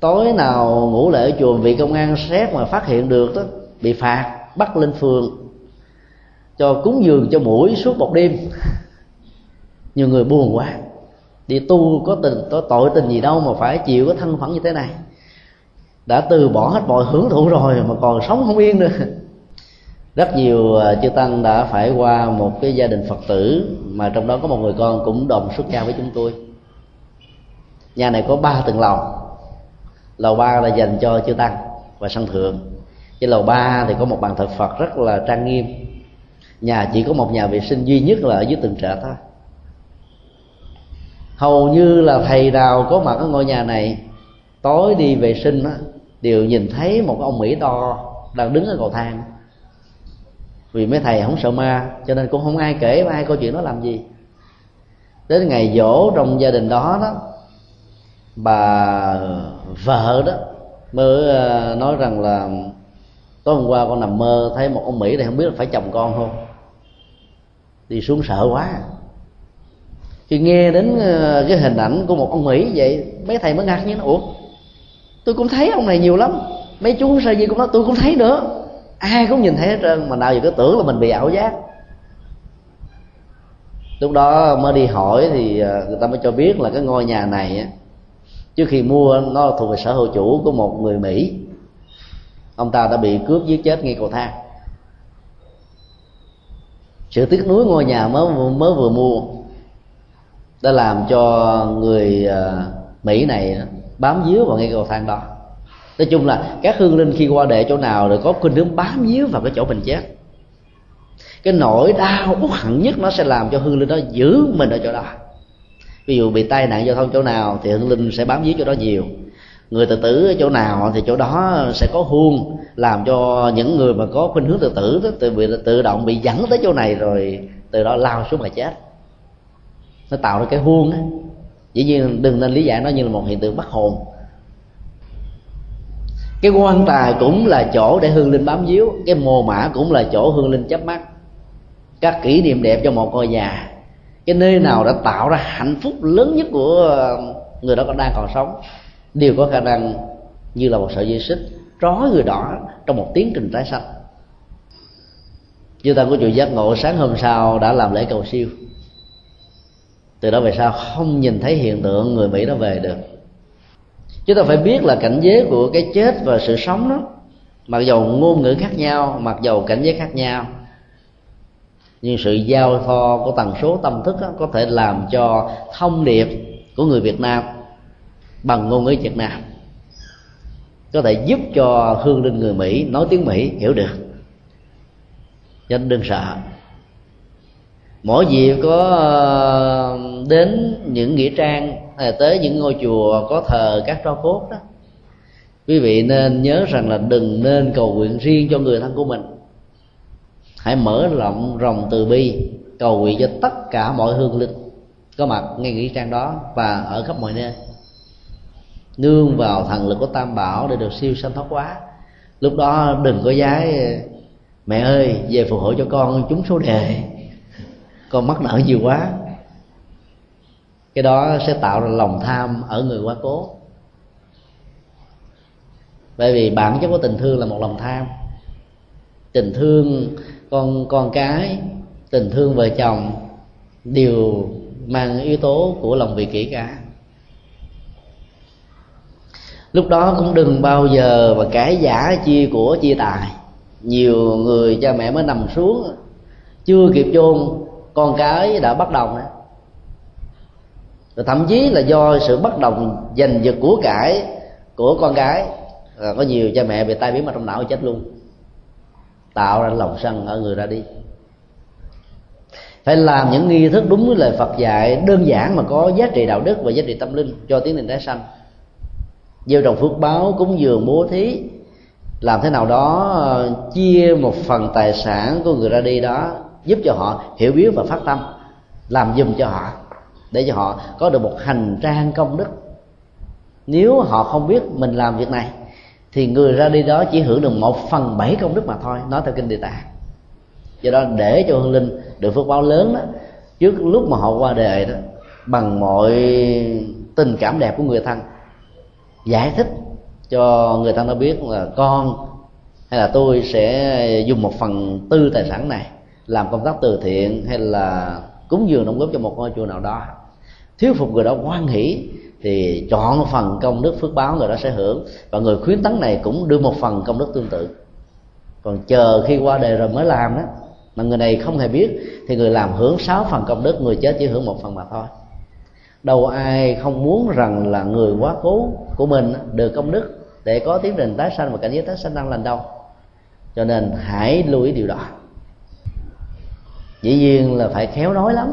Tối nào ngủ lại ở chùa, vị công an xét mà phát hiện được đó bị phạt, bắt lên phường cho cúng dường cho muỗi suốt một đêm. Nhiều người buồn quá, đi tu có tình có tội tình gì đâu mà phải chịu cái thân phận như thế này, đã từ bỏ hết mọi hưởng thụ rồi mà còn sống không yên nữa. Rất nhiều chư Tăng đã phải qua một cái gia đình Phật tử, mà trong đó có một người con cũng đồng xuất gia với chúng tôi. Nhà này có 3 tầng lầu, lầu 3 là dành cho chư Tăng và sân thượng, trên lầu 3 thì có một bàn thờ Phật rất là trang nghiêm. Nhà chỉ có một nhà vệ sinh duy nhất là ở dưới tầng trệt thôi. Hầu như là thầy nào có mặt ở ngôi nhà này tối đi vệ sinh đó, đều nhìn thấy một ông Mỹ to đang đứng ở cầu thang. Vì mấy thầy không sợ ma cho nên cũng không ai kể ai câu chuyện đó làm gì. Đến ngày giỗ trong gia đình đó đó, bà vợ đó mới nói rằng là tối hôm qua con nằm mơ thấy một ông Mỹ này, không biết là phải chồng con không. Đi xuống sợ quá. Khi nghe đến cái hình ảnh của một ông Mỹ vậy, mấy thầy mới ngạc nhiên, ủa tôi cũng thấy ông này nhiều lắm, mấy chú sơ gì cũng nói tôi cũng thấy nữa, ai cũng nhìn thấy hết trơn, mà nào giờ cứ tưởng là mình bị ảo giác. Lúc đó mới đi hỏi thì người ta mới cho biết là cái ngôi nhà này Trước khi mua nó thuộc về sở hữu chủ của một người Mỹ. Ông ta đã bị cướp giết chết ngay cầu thang. Sự tiếc nuối ngôi nhà mới vừa mua đã làm cho người Mỹ này bám víu vào ngay cầu thang đó. Nói chung là các hương linh khi qua đệ chỗ nào rồi có khuynh hướng bám víu vào cái chỗ mình chết. Cái nỗi đau uất hận nhất nó sẽ làm cho hương linh đó giữ mình ở chỗ đó. Ví dụ bị tai nạn giao thông chỗ nào thì hương linh sẽ bám víu chỗ đó nhiều. Người tự tử ở chỗ nào thì chỗ đó sẽ có huông, làm cho những người mà có khuynh hướng tự tử đó, tự động bị dẫn tới chỗ này rồi từ đó lao xuống mà chết. Nó tạo ra cái huông á. Dĩ nhiên đừng nên lý giải nó như là một hiện tượng bất hồn. Cái quan tài cũng là chỗ để hương linh bám víu, cái mồ mả cũng là chỗ hương linh chớp mắt. Các kỷ niệm đẹp cho một ngôi nhà, cái nơi nào đã tạo ra hạnh phúc lớn nhất của người đó đang còn sống, đều có khả năng như là một sợi dây xích trói người đó trong một tiến trình tái sanh. Chư tăng của chùa Giác Ngộ sáng hôm sau đã làm lễ cầu siêu. Từ đó về sau không nhìn thấy hiện tượng người Mỹ đó về được. Chúng ta phải biết là cảnh giới của cái chết và sự sống đó, mặc dầu ngôn ngữ khác nhau, mặc dầu cảnh giới khác nhau, nhưng sự giao thoa của tần số tâm thức đó, có thể làm cho thông điệp của người Việt Nam bằng ngôn ngữ Việt Nam có thể giúp cho hương linh người Mỹ nói tiếng Mỹ hiểu được. Cho nên đừng sợ. Mỗi dịp có đến những nghĩa trang hay tới những ngôi chùa có thờ các tro cốt đó, quý vị nên nhớ rằng là đừng nên cầu nguyện riêng cho người thân của mình. Hãy mở rộng ròng từ bi cầu nguyện cho tất cả mọi hương linh có mặt ngay nghĩa trang đó và ở khắp mọi nơi. Nương vào thần lực của Tam Bảo để được siêu sanh thoát hóa. Lúc đó đừng có giái mẹ ơi về phù hộ cho con trúng số đề, con mắc nợ nhiều quá. Cái đó sẽ tạo ra lòng tham ở người quá cố. Bởi vì bản chất của tình thương là một lòng tham. Tình thương con cái, tình thương vợ chồng đều mang yếu tố của lòng vị kỷ cả. Lúc đó cũng đừng bao giờ mà cãi giả chia của chia tài. Nhiều người cha mẹ mới nằm xuống, chưa kịp chôn con cái đã bất đồng đó. Rồi thậm chí là do sự bất đồng giành giật của cải của con cái, có nhiều cha mẹ bị tai biến mạch trong não chết luôn. Tạo ra lòng sân ở người ra đi. Phải làm những nghi thức đúng với lời Phật dạy, đơn giản mà có giá trị đạo đức và giá trị tâm linh cho tiến trình tái sanh. Gieo trồng phước báo, cúng dường, bố thí, làm thế nào đó chia một phần tài sản của người ra đi đó, giúp cho họ hiểu biết và phát tâm, làm giùm cho họ, để cho họ có được một hành trang công đức. Nếu họ không biết mình làm việc này thì người ra đi đó chỉ hưởng được 1/7 công đức mà thôi, nói theo Kinh Địa Tạng. Do đó để cho hương linh được phước báo lớn đó, trước lúc mà họ qua đời đó, bằng mọi tình cảm đẹp của người thân, giải thích cho người thân nó biết là con hay là tôi sẽ dùng 1/4 tài sản này làm công tác từ thiện hay là cúng dường đóng góp cho một ngôi chùa nào đó. Thuyết phục người đó hoan hỷ thì chọn phần công đức phước báo người đó sẽ hưởng, và người khuyến tấn này cũng đưa một phần công đức tương tự. Còn chờ khi qua đời rồi mới làm đó mà người này không hề biết thì người làm hưởng 6 phần công đức, người chết chỉ hưởng 1 phần mà thôi. Đâu ai không muốn rằng là người quá cố của mình được công đức để có tiến trình tái sanh và cảnh giới tái sanh đang lành đâu. Cho nên hãy lưu ý điều đó. Dĩ nhiên là phải khéo nói lắm,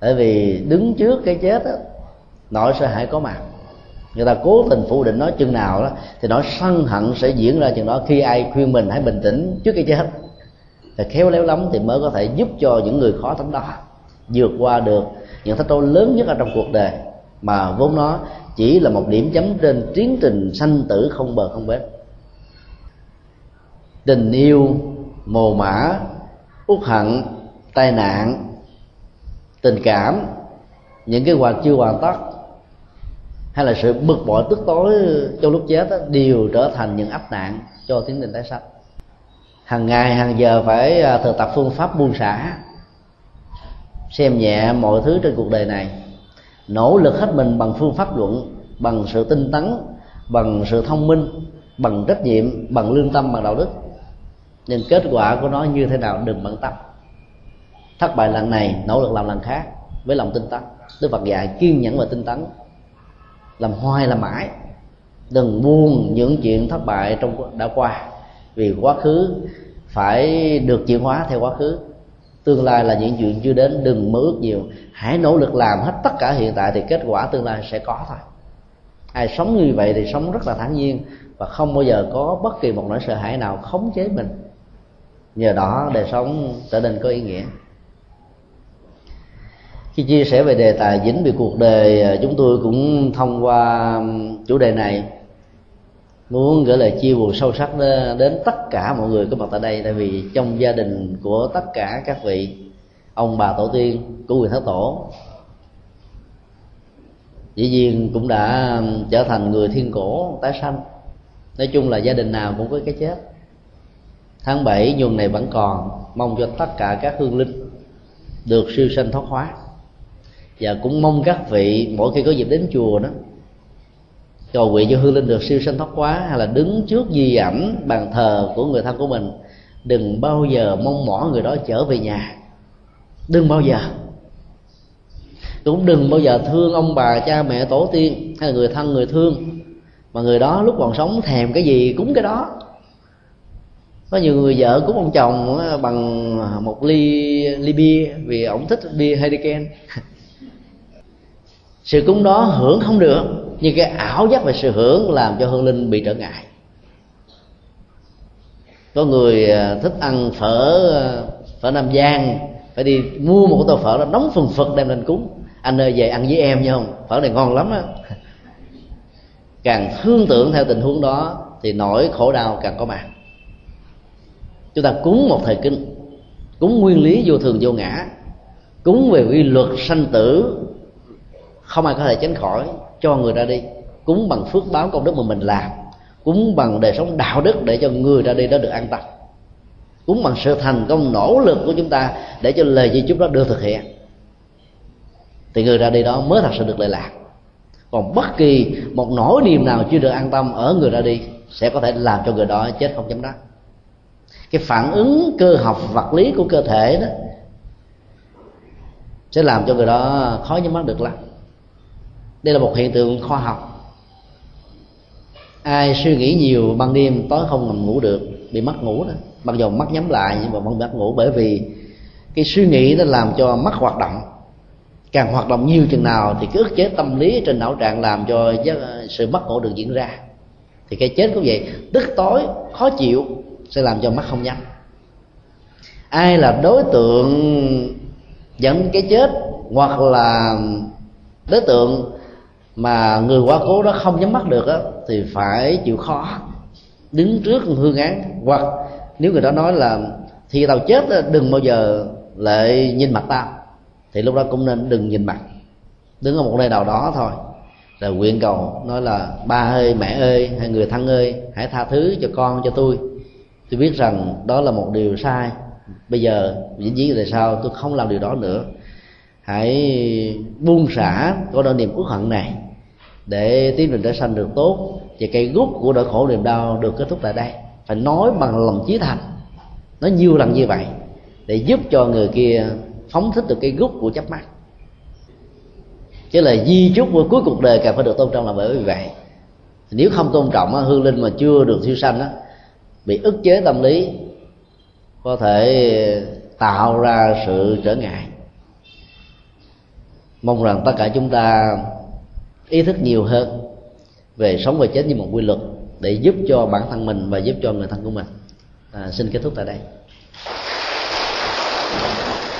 bởi vì đứng trước cái chết đó, nỗi sợ hãi có mặt. Người ta cố tình phủ định nó chừng nào đó thì nỗi sân hận sẽ diễn ra chừng đó. Khi ai khuyên mình hãy bình tĩnh trước cái chết, phải khéo léo lắm thì mới có thể giúp cho những người khó tánh đó vượt qua được những thách đố lớn nhất ở trong cuộc đời, mà vốn nó chỉ là một điểm chấm trên tiến trình sanh tử không bờ không bến. Tình yêu, mồ mả, uất hận, tai nạn, tình cảm, những kế hoạch chưa hoàn tất hay là sự bực bội tức tối trong lúc chết đó, đều trở thành những áp nạn cho tiến trình tái sanh. Hàng ngày hàng giờ phải thực tập phương pháp buông xả, xem nhẹ mọi thứ trên cuộc đời này, nỗ lực hết mình bằng phương pháp luận bằng sự tinh tấn, bằng sự thông minh, bằng trách nhiệm, bằng lương tâm, bằng đạo đức. Nhưng kết quả của nó như thế nào đừng bận tâm. Thất bại lần này, nỗ lực làm lần khác với lòng tinh tấn. Đức Phật dạy kiên nhẫn và tinh tấn, làm hoài làm mãi, đừng buông những chuyện thất bại trong đã qua, vì quá khứ phải được chuyển hóa theo quá khứ. Tương lai là những chuyện chưa đến, đừng mơ ước nhiều, hãy nỗ lực làm hết tất cả hiện tại thì kết quả tương lai sẽ có thôi. Ai sống như vậy thì sống rất là thản nhiên và không bao giờ có bất kỳ một nỗi sợ hãi nào khống chế mình. Nhờ đó đời sống trở nên có ý nghĩa. Khi chia sẻ về đề tài dính về cuộc đời, chúng tôi cũng thông qua chủ đề này muốn gửi lời chia buồn sâu sắc đến tất cả mọi người có mặt tại đây. Tại vì trong gia đình của tất cả các vị ông bà tổ tiên của người Thái Tổ dĩ nhiên cũng đã trở thành người thiên cổ tái sanh. Nói chung là gia đình nào cũng có cái chết. Tháng 7 nhuần này vẫn còn, mong cho tất cả các hương linh được siêu sanh thoát hóa. Và cũng mong các vị mỗi khi có dịp đến chùa đó, cầu nguyện cho hương linh được siêu sanh thoát hóa, hay là đứng trước di ảnh bàn thờ của người thân của mình, đừng bao giờ mong mỏi người đó trở về nhà. Đừng bao giờ, cũng đừng bao giờ thương ông bà cha mẹ tổ tiên hay là người thân người thương mà người đó lúc còn sống thèm cái gì cúng cái đó. Có nhiều người vợ cúng ông chồng bằng một ly bia vì ổng thích bia Heineken. Sự cúng đó hưởng không được, nhưng cái ảo giác về sự hưởng làm cho hương linh bị trở ngại. Có người thích ăn phở Nam Giang, phải đi mua một tô phở đó nóng phần phật đem lên cúng. Anh ơi về ăn với em nha, không phở này ngon lắm á. Càng thương tưởng theo tình huống đó thì nỗi khổ đau càng có mặt. Chúng ta cúng một thời kinh, cúng nguyên lý vô thường vô ngã, cúng về quy luật sanh tử không ai có thể tránh khỏi, cho người ra đi, cúng bằng phước báo công đức mà mình làm, cúng bằng đời sống đạo đức để cho người ra đi đó được an tâm, cúng bằng sự thành công nỗ lực của chúng ta để cho lời di chúc đó được thực hiện, thì người ra đi đó mới thật sự được lợi lạc. Còn bất kỳ một nỗi niềm nào chưa được an tâm ở người ra đi sẽ có thể làm cho người đó chết không chấm dứt. Cái phản ứng cơ học vật lý của cơ thể đó sẽ làm cho người đó khó nhắm mắt được lắm. Đây là một hiện tượng khoa học. Ai suy nghĩ nhiều ban đêm tối không nằm ngủ được, bị mất ngủ đó, mặc dù mắt nhắm lại nhưng mà vẫn mất ngủ, bởi vì cái suy nghĩ nó làm cho mắt hoạt động. Càng hoạt động nhiều chừng nào thì cái ức chế tâm lý trên não trạng làm cho sự mất ngủ được diễn ra. Thì cái chết cũng vậy, tức tối, khó chịu sẽ làm cho mắt không nhắm. Ai là đối tượng dẫn cái chết hoặc là đối tượng mà người quá cố đó không nhắm mắt được đó, thì phải chịu khó đứng trước hương án. Hoặc nếu người đó nói là thì tao chết đừng bao giờ lại nhìn mặt tao, thì lúc đó cũng nên đừng nhìn mặt, đứng ở một nơi nào đó thôi, rồi nguyện cầu nói là ba ơi, mẹ ơi, hay người thân ơi, hãy tha thứ cho con, cho tôi. Tôi biết rằng đó là một điều sai, bây giờ vĩnh viễn tại sao tôi không làm điều đó nữa. Hãy buông xả của nỗi niềm uất hận này để tiến trình trở sanh được tốt, và cây gốc của nỗi khổ niềm đau được kết thúc tại đây. Phải nói bằng lòng chí thành, nói nhiều lần như vậy để giúp cho người kia phóng thích được cây gốc của chớp mắt. Chứ là di chúc của cuối cuộc đời càng phải được tôn trọng là bởi vì vậy. Nếu không tôn trọng, hương linh mà chưa được siêu sanh bị ức chế tâm lý, có thể tạo ra sự trở ngại. Mong rằng tất cả chúng ta ý thức nhiều hơn về sống và chết như một quy luật để giúp cho bản thân mình và giúp cho người thân của mình. Xin kết thúc tại đây.